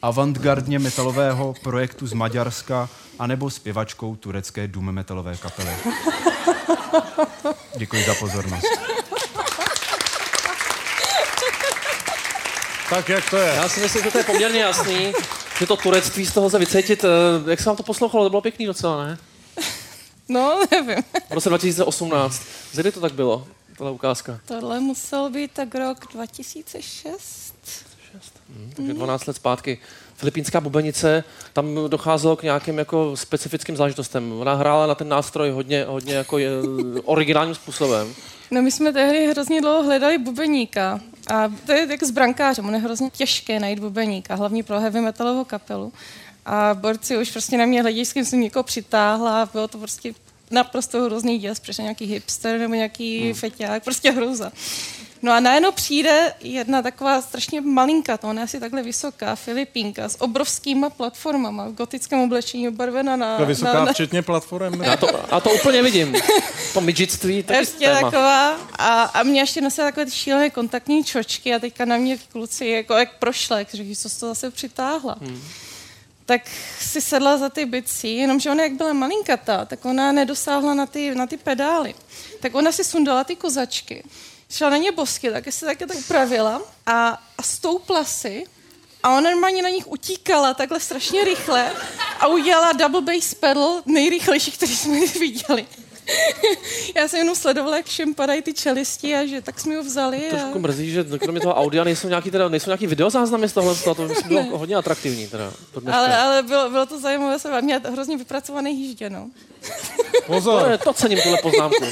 avantgardně metalového projektu z Maďarska anebo zpěvačkou turecké doom metalové kapely. Děkuji za pozornost. Tak jak to je? Já si myslím, že to je poměrně jasný, že to turectví z toho se vycítit. Jak se vám to poslouchalo? To bylo pěkný docela, ne? No, nevím. V roce 2018. Kdy to tak bylo, tahle ukázka? Tohle musel být tak rok 2006. Takže 12 let zpátky. Filipínská bubenice, tam docházelo k nějakým jako specifickým záležitostem. Ona hrála na ten nástroj hodně jako originálním způsobem. No my jsme tehdy hrozně dlouho hledali bubeníka. A to je jak s brankářem, on je hrozně těžké najít bubeníka, hlavně pro heavy metalovou kapelu. A borci už prostě na mě hledí, s kým jsem někoho přitáhla a bylo to prostě naprosto hrozný děs, protože nějaký hipster nebo nějaký feťák, prostě hruza. No a najednou přijde jedna taková strašně malinká, to ona je asi takhle vysoká, Filipínka s obrovskýma platformama, v gotickém oblečení obarvená na... Ta vysoká na... včetně platform. Já to úplně vidím. To midžitství, to je téma. Taková a mě ještě nosila takové šílené kontaktní čočky a teďka na mě kluci jako jak prošlek, řekli, co jsi to zase přitáhla. Tak si sedla za ty bicí, jenomže ona jak byla malinkatá, tak ona nedosáhla na ty pedály. Tak ona si sundala ty kozačky. Šla na ně bosky, tak se taky tak upravila a stoupla si a ona normálně na nich utíkala takhle strašně rychle a udělala double bass pedal nejrychlejší, který jsme viděli. Já jsem jenom sledovala, jak všem padají ty čelisti a že tak jsme ho vzali. Trošku mrzí, že kromě toho audia nejsou nějaký videozáznamy z tohle, to bylo hodně atraktivní teda. Ale bylo to zajímavé, jsem měla hrozně vypracované jíždě, no. Pozor. To cením tuhle poznámku.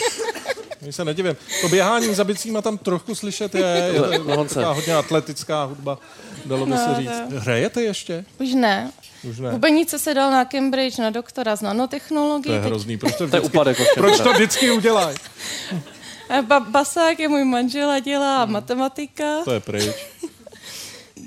Když se nedivím. To běhání za bicíma tam trochu slyšet je taková hodně atletická hudba, dalo by se říct. No. Hrajete ještě? Už ne. Bubenice se dal na Cambridge, na doktora z nanotechnologií. To je hrozný. Proč to vždycky udělají? Basák je můj manžel a dělá matematika. To je pryč.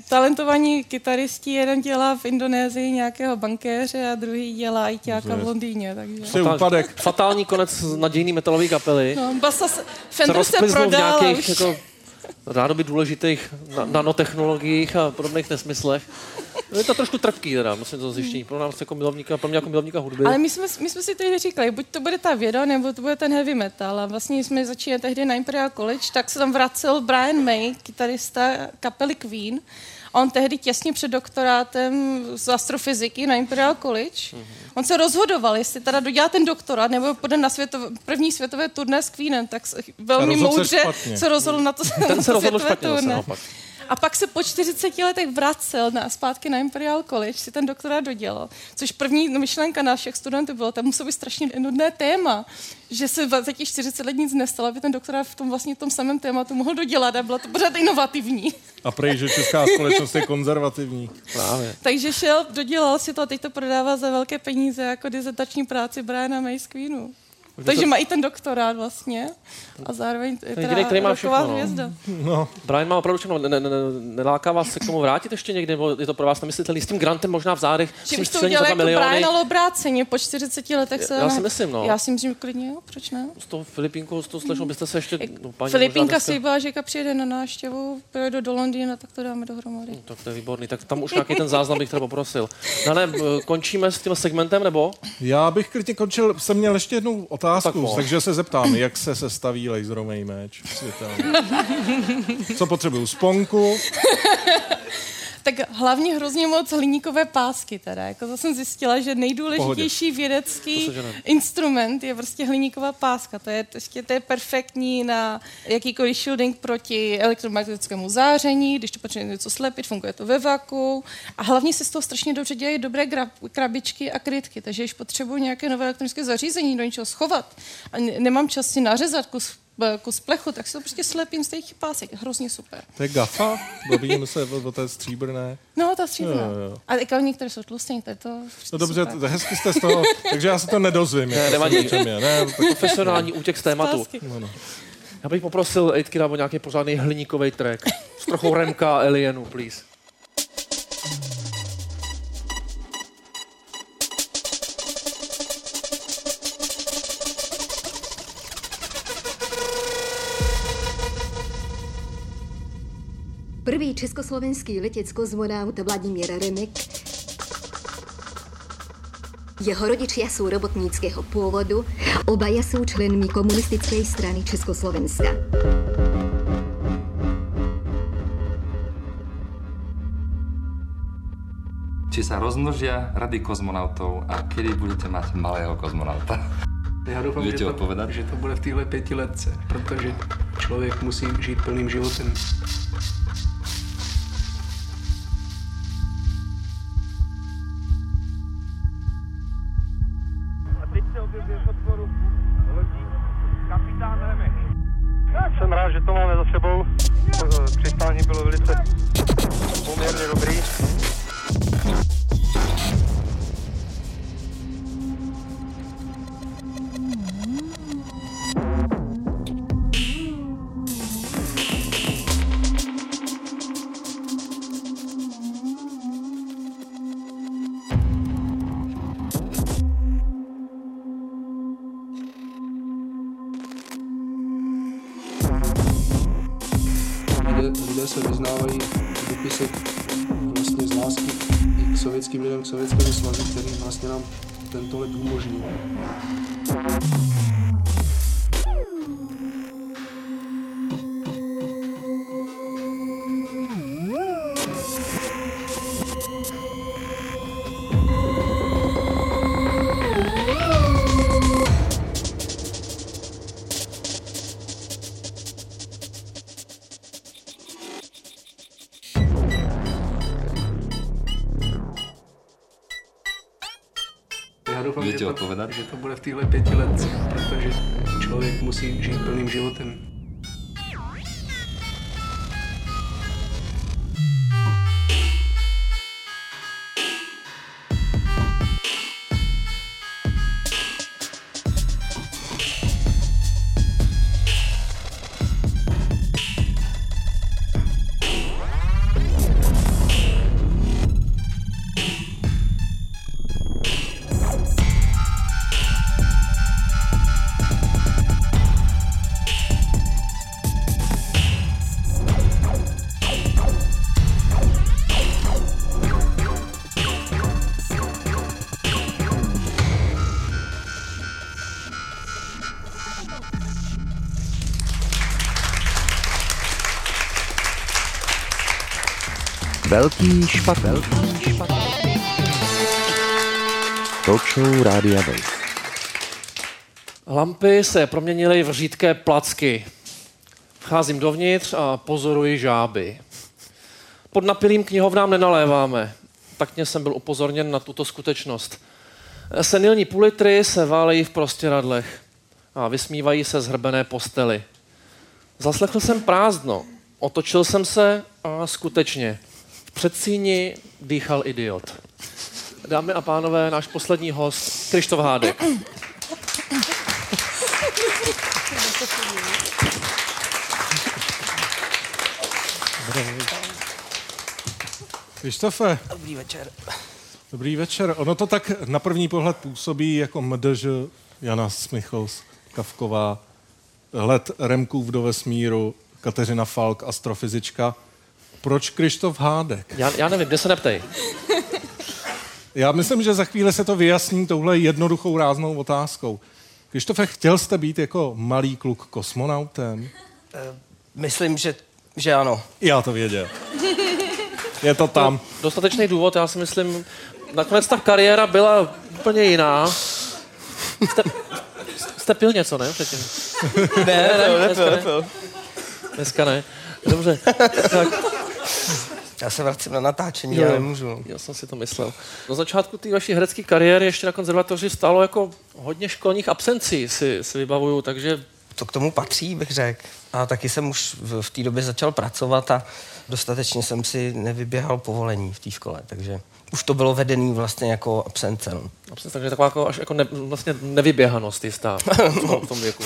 Talentovaní kytaristi, jeden dělá v Indonésii nějakého bankéře a druhý dělá ITáka v Londýně. Takže. Úpadek. Fatální konec nadějný metalové kapely. No, Basa Fender se prodala. Nějakých, jako, rádoby důležitých nanotechnologiích a podobných nesmyslech. Je to trošku trpký teda, musím to zjištění. Pro mě jako milovníka hudby. Ale my jsme si tehdy říkali, buď to bude ta věda, nebo to bude ten heavy metal. A vlastně jsme začínali tehdy na Imperial College, tak se tam vracel Brian May, kytarista kapely Queen. A on tehdy těsně před doktorátem z astrofyziky na Imperial College. On se rozhodoval, jestli teda dodělá ten doktorát, nebo půjde na první světové turné s Queenem, tak velmi moudře se rozhodl na to světové turné. A pak se po 40 letech vracel zpátky na Imperial College, si ten doktorát dodělal. Což první myšlenka na všech studentů bylo, tam muselo být strašně nudné téma, že se za těch 40 let nic nestalo, aby ten doktorát v tom samém tématu mohl dodělat a bylo to pořád inovativní. A prej, že česká společnost je konzervativní. Právě. Takže šel, dodělal si to a teď to prodává za velké peníze jako dizertační práci Briana May z Queenu. Takže má i ten doktorát vlastně a zároveň teda roková hvězda. No. Brian má opravdu všechno, neláká vás se k tomu vrátit ještě někdy, nebo je to pro vás nemyslitelný s tím grantem možná v zádech? Že už to udělali jako Brian, ale obráceně, po 40 letech se... Já si myslím, no. Já si myslím, klidně, jo, proč ne? S tou Filipínkou, s tou slečnou byste se ještě... No, paní, Filipínka si byla, že přijede na návštěvu, pojede do Londýna, tak to dáme dohromady. No, tak to je výborný, tak tam už nějaký ten záznam bych teda poprosil. Dané, končíme s tím segmentem, nebo? Já bych klidně končil, jsem měl ještě jednou otázku, takže se zeptám, jak se sestaví laserový meč světelný. Co potřebuju? Sponku? Tak hlavně hrozně moc hliníkové pásky teda. Jako zase jsem zjistila, že nejdůležitější vědecký instrument je prostě hliníková páska. To je perfektní na jakýkoliv shielding proti elektromagnetickému záření, když to potřebuje něco slepit, funguje to ve vaku. A hlavně se z toho strašně dobře dělají dobré krabičky a krytky, takže když potřebuji nějaké nové elektronické zařízení do něčeho schovat a nemám čas si nařezat kus plechu, tak si to prostě slepím z těch pásek. Hrozně super. To je gafa? Dobíme se o té stříbrné. No, ta stříbrná. Jo. Ale jako některé jsou tlusté, některé to... No dobře, hezky jste z toho, takže já se to nedozvím. Ne, profesionální útěk z tématu. No. Já bych poprosil 8kida o nějaký pořádný hliníkový track. S trochou Remka Alienu, please. Prvý československý letec kozmonaut Vladimír Remek. Jeho rodičia sú robotníckého pôvodu, obaja sú členmi komunistickej strany Československa. Či sa rozmnožia rady kozmonautov a kedy budete mať malého kozmonauta? Já doufám, že to bude v téhle 5letce, protože člověk musí žít plným životem. době podporu lodí kapitán Remek. Já jsem rád, že to máme za sebou. Přistání bylo velice poměrně dobrý. Lidé se vyznávají dopisy vlastně z lásky i k sovětským lidem, k sovětskému svazu, který vlastně nám tento let umožnil. Že to bude v téhle 5 let, protože člověk musí žít plným životem. Velký špatel. Talk show Rádia Wave. Lampy se proměnily v řídké placky. Vcházím dovnitř a pozoruji žáby. Pod napilým knihovnám nenaléváme. Takně jsem byl upozorněn na tuto skutečnost. Senilní půlitry se válejí v prostěradlech a vysmívají se zhrbené postely. Zaslechl jsem prázdno. Otočil jsem se a skutečně před síni dýchal idiot. Dámy a pánové, náš poslední host, Kryštof Hadek. Kryštofe. Dobrý večer. Dobrý večer. Ono to tak na první pohled působí jako mdž Jana Smiggels Kavková, let Remkův do vesmíru, Kateřina Falk, astrofyzička. Proč Kryštof Hadek? Já nevím, kde se neptej. Já myslím, že za chvíli se to vyjasní touhle jednoduchou ráznou otázkou. Kryštofe, chtěl jste být jako malý kluk kosmonautem? Myslím, že ano. Já to věděl. Je to tam. Dostatečný důvod, já si myslím, nakonec ta kariéra byla úplně jiná. Jste pil něco, ne? Předtím. Ne. Dneska ne. Dobře. Tak. Já se vracím na natáčení, já nemůžu. Já jsem si to myslel. Na začátku té vaší herecké kariéry ještě na konzervatoři stálo jako hodně školních absencí, si vybavuju, takže... To k tomu patří, bych řekl. A taky jsem už v té době začal pracovat a dostatečně jsem si nevyběhal povolení v té škole, takže už to bylo vedený vlastně jako absence. No. Absence, takže taková jako, až jako vlastně nevyběhanost jistá v tom věku.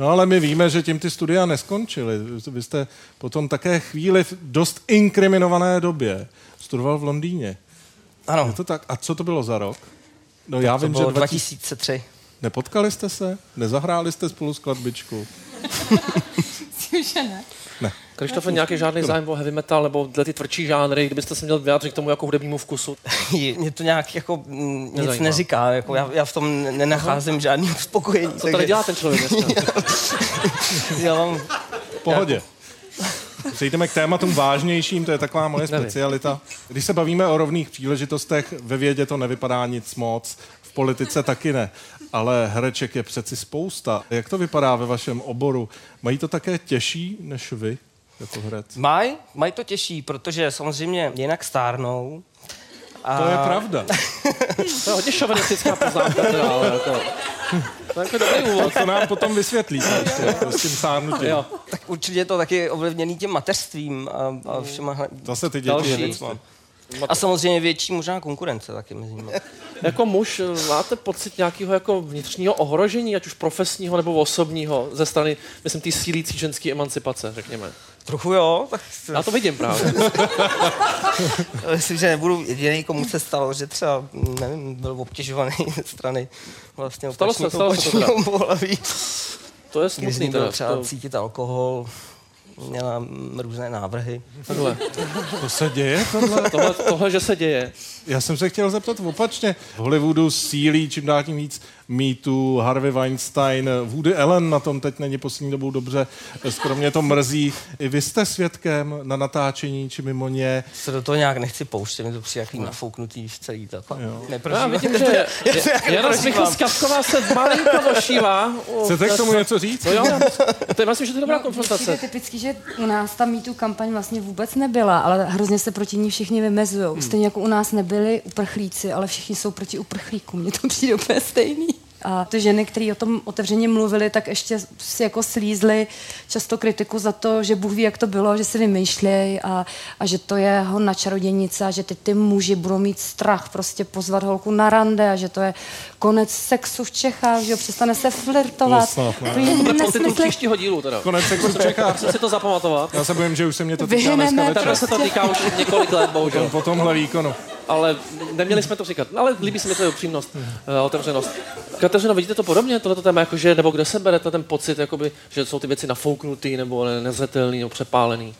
No ale my víme, že tím ty studia neskončily. Vy jste potom také chvíli v dost inkriminované době studoval v Londýně. Ano. Je to tak? A co to bylo za rok? No, já vím, že 2003. Nepotkali jste se? Nezahráli jste spolu skladbičku? Ne. Kryštofe, nějaký žádný zájem o heavy metal nebo ty tvrdší žánry, kdybyste se měl vyjádřit k tomu jako hudebnímu vkusu? Mě to nějak jako nic neříká, jako já v tom nenacházím žádný uspokojení. Co tady takže... dělá ten člověk dneska? Já mám... V pohodě. Přejdeme k tématům vážnějším, to je taková moje specialita. Když se bavíme o rovných příležitostech, ve vědě to nevypadá nic moc, v politice taky ne. Ale hereček je přeci spousta. Jak to vypadá ve vašem oboru? Mají to také těžší než vy jako herec? Mají to těžší, protože samozřejmě jinak stárnou A... To je pravda. To je hodně šovinistická poznámka, ale to... To je jako dobrý úvod. To nám potom vysvětlí s tím sárnutím. Tak určitě je to taky ovlivněný tím mateřstvím a všema zase ty děti další. A samozřejmě větší možná konkurence taky mezi nimi. Jako muž máte pocit nějakého jako vnitřního ohrožení, ať už profesního nebo osobního, ze strany, myslím, té sílící ženské emancipace, řekněme? Trochu jo. Tak... Já to vidím právě. Myslím, že nebudu jediný, komu se stalo, že třeba, nevím, byl obtěžovaný ze strany vlastně opačného pohlaví. To je smutný. Když byl třeba cítit alkohol, měla různé návrhy. Tohle. To se děje? Tohle, že se děje. Já jsem se chtěl zeptat opačně. V Hollywoodu sílí čím dál tím víc mýtů, Harvey Weinstein, Woody Allen na tom teď není poslední dobou dobře. Skoro mě to mrzí. I vy jste svědkem na natáčení či mimo ně? Se do toho nějak nechci pouštět, mě to přijde jaký nafouknutý v celý tato. Já vidím, že Jana Smiggels Kavková se malinko došívá. Chcete k tomu něco říct? No jo, to je vlastně, že to je dobrá konfrontace. Je typický, že u nás ta mýtu kampaň vlastně vůbec nebyla, ale hrozně se proti ní všichni vymezujou. Stejně jako u nás nebyli uprchlíci, ale všichni jsou proti uprchlíkům. Mně to přijde úplně stejný. A ty ženy, které o tom otevřeně mluvily, tak ještě si jako slízly často kritiku za to, že Bůh ví, jak to bylo, že si vymýšlej a že to je hon čarodějnice a že teď ty muži budou mít strach prostě pozvat holku na rande a že to je konec sexu v Čechách, že jo, přestane se flirtovat. To je nesmysl. Příštího dílu teda. Konec sexu v Čechách. Musím si to zapamatovat. Já se bojím, že už se mě to týká dneska večer. Tady se to týká už několik let, bohužel. Po tomhle výkonu. Ale neměli jsme to říkat. Ale líbí se mi to upřímnost, otevřenost. Kateřino, vidíte to podobně, tohleto téma, jakože, nebo kde se berete ten pocit, jakoby, že jsou ty věci nafouknutý, nebo nezřetelný, nebo přepálený?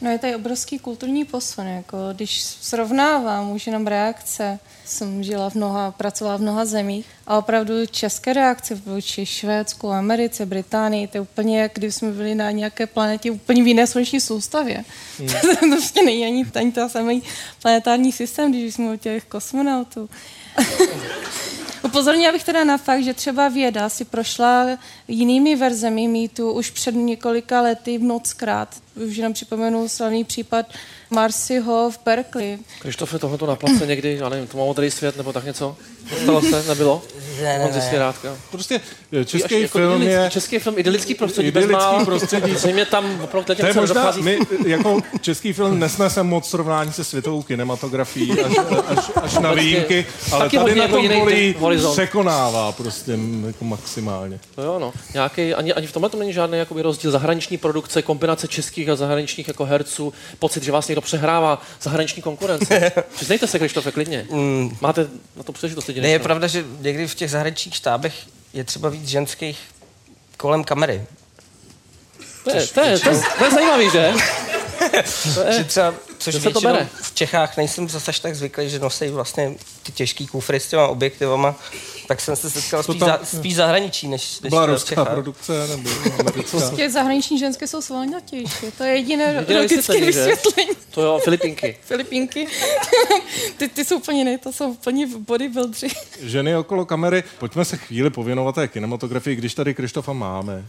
No je tady obrovský kulturní posun, jako když srovnávám už jenom reakce, jsem žila pracovala v mnoha zemích a opravdu české reakce vůči Švédsku, Americe, Británii, to je úplně jak když jsme byli na nějaké planetě úplně v jiné sluneční soustavě. To prostě není ani ta samý planetární systém, když jsme u těch kosmonautů. Upozornila bych teda na fakt, že třeba věda si prošla jinými verzemi mýtu už před několika lety mnockrát. Už jenom připomenu slavný případ Marcyho v Berkeley. Kryštofe, tohle to na place někdy, já nevím, to mám odrý svět nebo tak něco? Stalo se? Nebylo? Ne. Prostě český film jako je... Český film, idylický prostředí, bezmála. Zřejmě tam opravdu teď něco dochází. My, jako český film nesnese moc srovnání se světovou kinematografií až na výjimky, ale tady na tom volí překonává prostě jako maximálně. No jo, no. Nějaký, ani v tomhle to není žádný jakoby rozdíl zahraniční produkce, kombinace českých a zahraničních jako herců, pocit, že vás někdo přehrává zahraniční konkurence. Přiznejte se, Kryštofe, klidně. Máte na to příležitost. Ne, je pravda, že někdy v těch zahraničních štábech je třeba víc ženských kolem kamery. To je zajímavý, že? Což většinou v Čechách nejsem zase tak zvyklý, že nosejí vlastně ty těžký kufry s těma objektivama, tak jsem se setkal spíš zahraničí, než byla ruská produkce nebo americká. Těch zahraniční ženské jsou svalnatější, to je jediné logické vysvětlení. To jo, Filipinky. Filipinky, ty jsou úplně ne, to jsou úplně bodybuildři. Ženy okolo kamery, pojďme se chvíli pověnovat té kinematografii, když tady Kryštofa máme.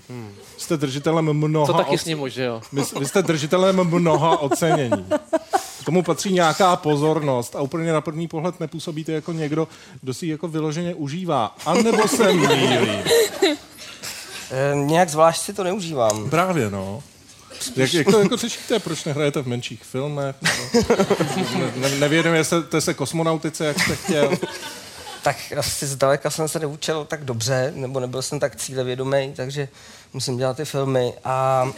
Jste držitelem mnoha... To taky s ním může, jo. Vy jste držitelem mnoha ocenění. K tomu patří nějaká pozornost a úplně na první pohled nepůsobíte jako někdo, kdo si ji jako vyloženě užívá. A nebo se mýlí. Nějak zvlášť si to neužívám. Právě, no. Jak to jako řešíte? Proč nehrajete v menších filmech? Nevědomujete se kosmonautice, jak jste chtěl? Tak asi zdaleka jsem se neučil tak dobře, nebo nebyl jsem tak cílevědomý, takže musím dělat ty filmy. A...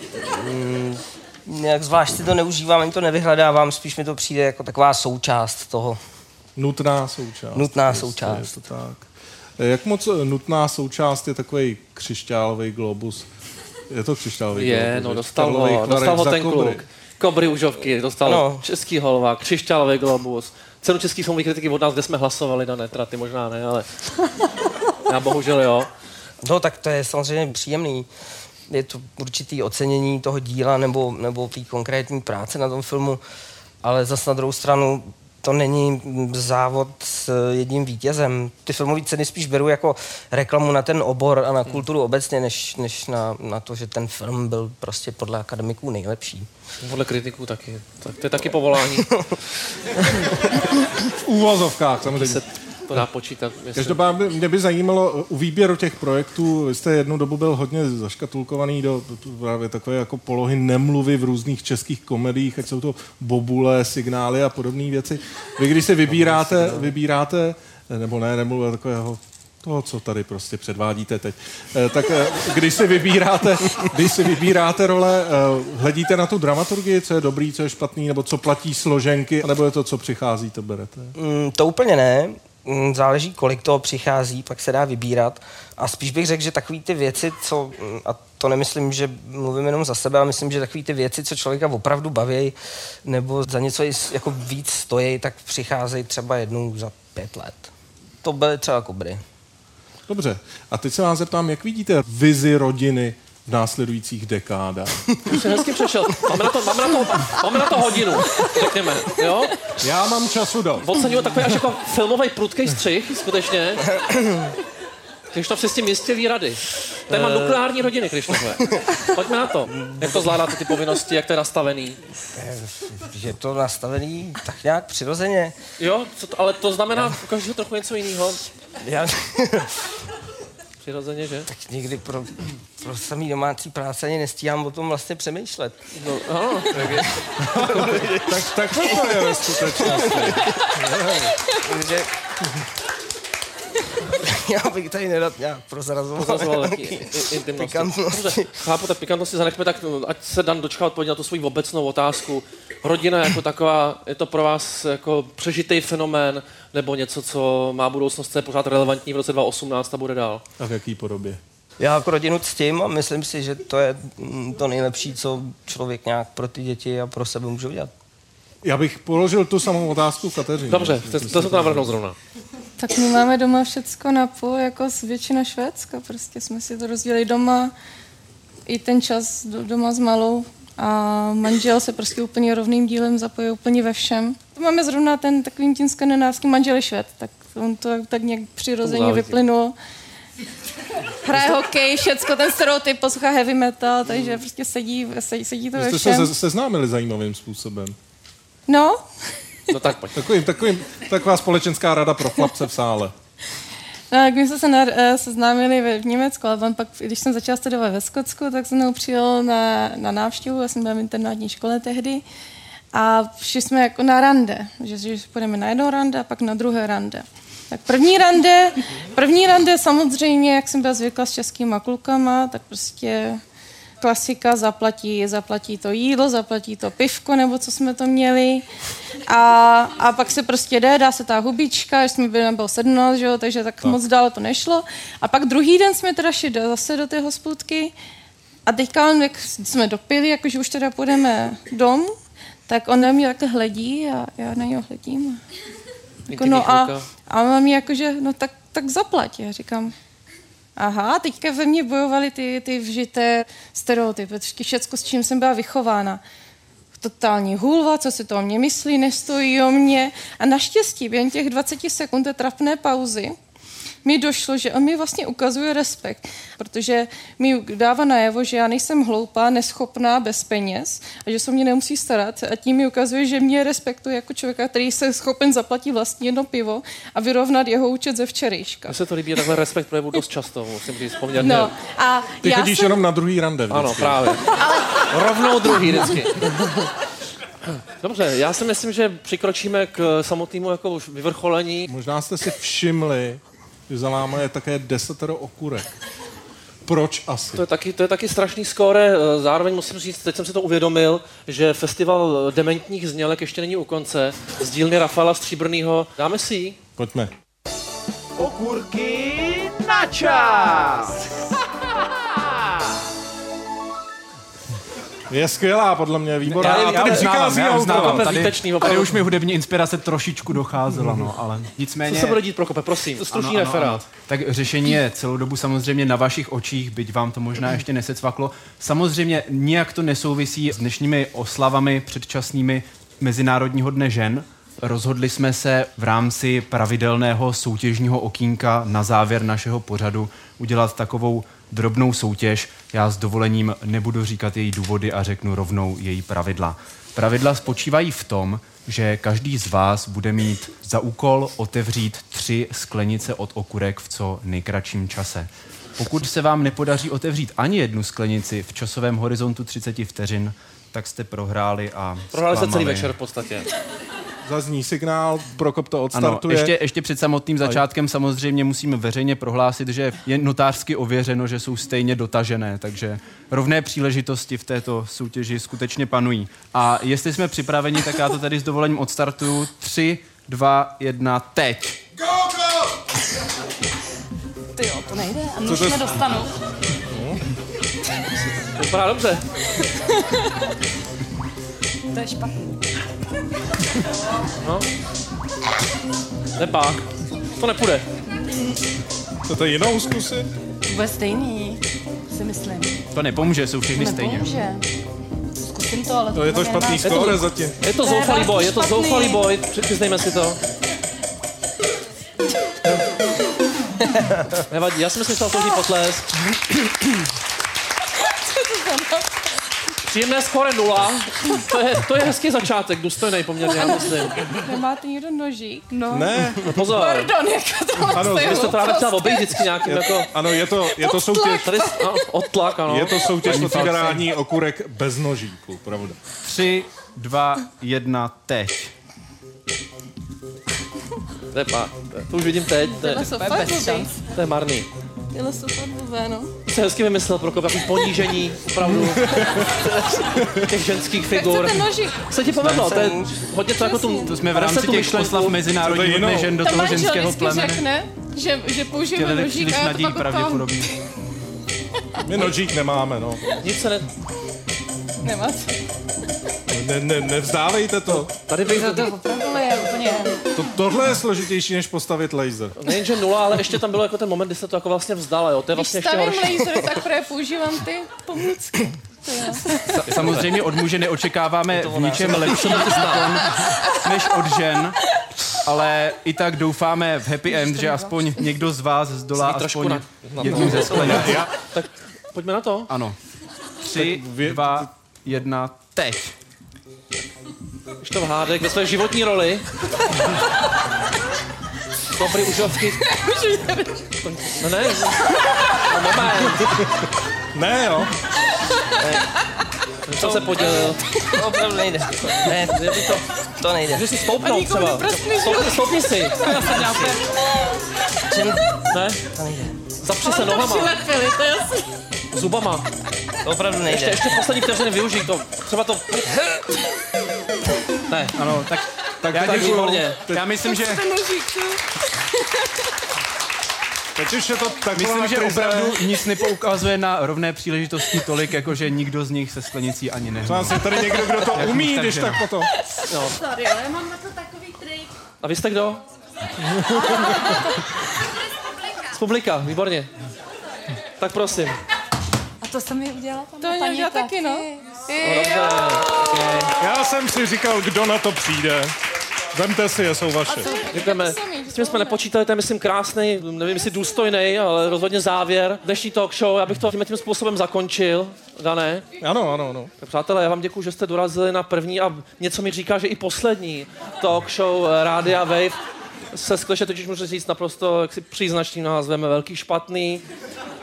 nějak zvlášť si to neužívám, ani to nevyhledávám, spíš mi to přijde jako taková součást toho. Nutná součást. Nutná součást. Je to tak. Jak moc nutná součást je takový křišťálový globus? Je to křišťálový globus? Je, no dostal ho ten kluk. Kobry užovky, dostal český holva, křišťálový globus. Cenu českých filmových kritiky od nás, kde jsme hlasovali, na netraty, možná ne, ale já bohužel jo. No tak to je samozřejmě příjemný. Je to určitý ocenění toho díla nebo té konkrétní práce na tom filmu, ale zase na druhou stranu to není závod s jedním vítězem. Ty filmové ceny spíš beru jako reklamu na ten obor a na kulturu obecně, než na to, že ten film byl prostě podle akademiků nejlepší. Podle kritiků taky. To je taky povolání. V úvazovkách samozřejmě. To dá počítat. Každopádně mě by zajímalo u výběru těch projektů, vy jste jednu dobu byl hodně zaškatulkovaný do právě takové jako polohy nemluvy v různých českých komediích, ať jsou to Bobule, Signály a podobné věci. Vy když si vybíráte nebo ne, nemluvě takového toho, co tady prostě předvádíte teď, tak když si vybíráte role, hledíte na tu dramaturgii, co je dobrý, co je špatný, nebo co platí složenky, nebo je to, co přichází, to berete? To úplně ne. Záleží, kolik toho přichází, pak se dá vybírat. A spíš bych řekl, že takový ty věci, co, a to nemyslím, že mluvím jenom za sebe, ale myslím, že takový ty věci, co člověka opravdu baví, nebo za něco jako víc stojí, tak přicházejí třeba jednou za 5 let. To byly třeba Kobry. Dobře. A teď se vás zeptám, jak vidíte vizi rodiny v následujících dekádách? Už se hezky přešel. Máme na to hodinu, řekněme. Jo? Já mám času dost. Oceňuji takový až jako filmový prudkej střih, skutečně. Kryštof si s tím jistě ví rady. Téma nukleární rodiny, Kryštofové. Pojďme na to. Jak to zvládáte ty povinnosti, jak to je nastavený? Je to nastavený tak nějak přirozeně. Jo, ale to znamená každého trochu něco jiného. Přirozeně, že? Tak někdy pro samý domácí práce ani nestíhám o tom vlastně přemýšlet. No, ano. Tak to je ve skutečnosti. Takže já bych tady nedat nějak prozrazoval pikantnosti. Chápu, tak pikantnosti zanechme, tak ať se Dan dočká odpovědět na tu svou obecnou otázku. Rodina jako taková, je to pro vás jako přežitý fenomén, nebo něco, co má budoucnost, co je pořád relevantní v roce 2018 a bude dál? A v jaký podobě? Já jako rodinu ctím a myslím si, že to je to nejlepší, co člověk nějak pro ty děti a pro sebe může udělat. Já bych položil tu samou otázku Kateřině. Dobře, to se to navrhnou zrovna. Tak my máme doma všecko na půl, jako většina Švédska, prostě jsme si to rozdělili doma, i ten čas doma s malou a manžel se prostě úplně rovným dílem zapojil úplně ve všem. To máme zrovna ten takovým tím skandinávským manžel Švéd, tak on to tak nějak přirozeně vyplynulo. Hraje hokej, všecko, ten stereotyp, poslouchá heavy metal, takže prostě sedí to ve všem. Vy jste se seznámili zajímavým způsobem. No. No tak pojď. Taková společenská rada pro chlapce v sále. No, když jsme se seznámili v Německu, ale on pak, když jsem začala studovat ve Skotsku, tak se mnou přijel na návštěvu, já jsem byla v internátní škole tehdy a šli jsme jako na rande, že půjdeme na jedno rande a pak na druhé rande. Tak první rande samozřejmě, jak jsem byla zvyklá s českýma klukama, tak prostě klasika, zaplatí to jídlo, zaplatí to pivko, nebo co jsme to měli. A pak se prostě jde, dá se ta hubička, až jsme bylo 17, že jo, takže tak moc dále to nešlo. A pak druhý den jsme teda šli zase do té hospůdky a teďka, jak jsme dopili, jakože už teda půjdeme domů, tak on na mě takhle hledí a já na něho hledím. Jako, no a on mi jakože, no tak zaplatí, já říkám. Aha, teďka ve mně bojovaly ty vžité stereotypy, všecko, s čím jsem byla vychována. Totální hulva, co si to o mě myslí, nestojí o mě. A naštěstí během těch 20 sekund té trapné pauzy mi došlo, že on mi vlastně ukazuje respekt, protože mi dává najevo, že já nejsem hloupá, neschopná, bez peněz a že se o mě nemusí starat a tím mi ukazuje, že mě respektuje jako člověka, který se schopen zaplatit vlastně jedno pivo a vyrovnat jeho účet ze včerejška. Mně se to líbí, takhle respekt projevu dost často, musím říct, poměrně. No, a ty chodíš jenom na druhý rande vždycky. Ano, právě. Rovnou druhý vždycky. Dobře, já si myslím, že přikročíme k samotnému jako už vyvrcholení. Možná jste si všimli, že za náma je také 10 okurek. Proč asi? To je taky strašný skóre. Zároveň musím říct, teď jsem si to uvědomil, že festival dementních znělek ještě není u konce. Z dílny Rafaela Stříbrnýho. Dáme si ji? Pojďme. Okurky na čas! Je skvělá, podle mě, výborná. Já uznávám, tady už mi hudební inspirace trošičku docházela, ale nicméně... Co se bude dít, Prokope, prosím, stručný referát. Tak řešení je celou dobu samozřejmě na vašich očích, byť vám to možná ještě nesecvaklo. Samozřejmě nijak to nesouvisí s dnešními oslavami předčasnými Mezinárodního dne žen, Rozhodli jsme se v rámci pravidelného soutěžního okýnka na závěr našeho pořadu udělat takovou drobnou soutěž. Já s dovolením nebudu říkat její důvody a řeknu rovnou její pravidla. Pravidla spočívají v tom, že každý z vás bude mít za úkol otevřít 3 sklenice od okurek v co nejkratším čase. Pokud se vám nepodaří otevřít ani jednu sklenici v časovém horizontu 30 vteřin, tak jste prohráli a zklamali. Prohráli jste celý večer v podstatě. Zazní signál, Prokop to odstartuje. Ano, ještě před samotným začátkem samozřejmě musíme veřejně prohlásit, že je notářsky ověřeno, že jsou stejně dotažené, takže rovné příležitosti v této soutěži skutečně panují. A jestli jsme připraveni, tak já to tady s dovolením odstartuju. 3, 2, 1, teď! Go, go! Tyjo, to nejde a mluž nedostanu. To vypadá dobře. To je špatný. No. Nepák. To nepůjde. To je jinou zkusit? Bude stejný, si myslím. To nepomůže, jsou všichni stejně. Zkusím to, ale to je to špatný skóre zatím. Je to zoufalý boj, přiznejme si to. Nevadí, já jsem si myslel složit potlesk. Příjemné skóre 0. To je hezký začátek, důstojnej poměrně, já myslím. Nemáte někdo nožík? No. Ne. Pozor. Pardon, jako to mám ano, vy jste to ráda chtěla obejít vždycky nějakým jako... Ano, je to soutěž. Tady odtlak, ano. Je to soutěž o figurální okurek bez nožíku, pravda. 3, 2, 1, teď. To už vidím teď. To je marný. Tyhle jsou to dvě, no. To se hezky vymyslel, Prokop, jako ponížení, opravdu. Těch ženských figur. Tak se ti povedlo, to je hodně to jako tu... To jsme v rámci těch oslav mezinárodního dne žen do toho ženského plemene. Ta manžel vždycky řekne, že použijeme nožík a já to pak otám. My nožík nemáme, no. Nic se ne... Nemáte. Nevzdávejte to. Tady bych to opravdu je úplně... Tohle je složitější, než postavit laser. Nejenže 0, ale ještě tam bylo jako ten moment, kdy se to jako vlastně vzdala, jo. To je vlastně ještě horší. Když stavím laser, tak používám ty pomůcky. Samozřejmě od muže neočekáváme v ničem lepší výkon než od žen, ale i tak doufáme v happy end, že aspoň někdo z vás zdolá aspoň jednou ze sklenek. Tak pojďme na to. Ano. 3, 2, 1, teď. Kryštof Hadek ve své životní roli. Dobrý užovky. No ne. Ne, jo. Co se podělil? To opravdu nejde. Ne, to nejde. Můžeš si stoupnout třeba. Stoupni si. Ne? To nejde. Zapři se nohama. Zubama. To opravdu nejde. Ještě poslední vteřiny využij to. Třeba to... Ne, ano, tak já děkuju. Já myslím, že... Teď už je to taková myslím, že opravdu nic nepoukazuje na rovné příležitosti tolik, jakože nikdo z nich se sklenicí ani nehnul. Třeba tady někdo, kdo to umí, když tak potom. No. Sorry, ale já mám na to takový trik. A vy jste kdo? Z publika, výborně. Tak prosím. A to jsem mi udělala tam. To mě udělala taky, no. Okay. Já jsem si říkal, kdo na to přijde. Vemte si je, jsou vaše. Děkujeme. S tím jsme nepočítali, to je, myslím, krásný, nevím, jestli důstojnej, ale rozhodně závěr dnešní talk show. Já bych to tím způsobem zakončil, Dané. Ano. Tak, přátelé, já vám děkuju, že jste dorazili na první a něco mi říká, že i poslední talk show Rádia Wave se skutečně, totiž můžu říct naprosto jaksi příznačným názvem Velký špatný.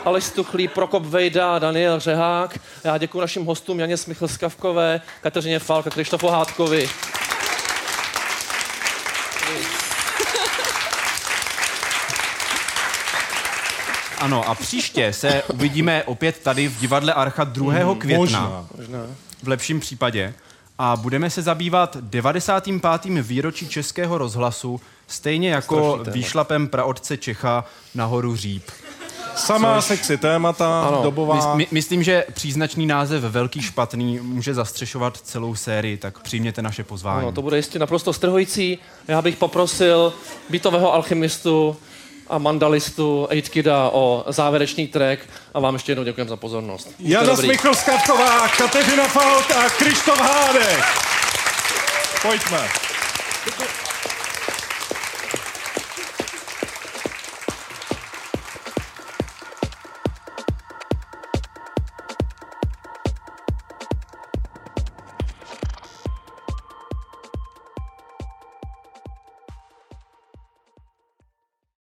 Aleš Stuchlý, Prokop Vejda, Daniel Řehák. Já děkuji našim hostům Janě Smiggels Kavkové, Kateřině Falk a Kryštofu Hadkovi. Ano, a příště se uvidíme opět tady v divadle Archa 2. května. Možná. V lepším případě. A budeme se zabývat 95. výročí Českého rozhlasu, stejně jako výšlapem praotce Čecha nahoru Říp. Samá sexy témata, ano, dobová... Myslím, že příznačný název Velký špatný může zastřešovat celou sérii, tak přijměte naše pozvání. Ano, to bude jistě naprosto strhující. Já bych poprosil bytového alchymistu a mandalistu 8kida o závěrečný track a vám ještě jednou děkujeme za pozornost. Jana Smiggels Kavková, Kateřina Falk a Kryštof Hadek. Pojďme. Děkuji.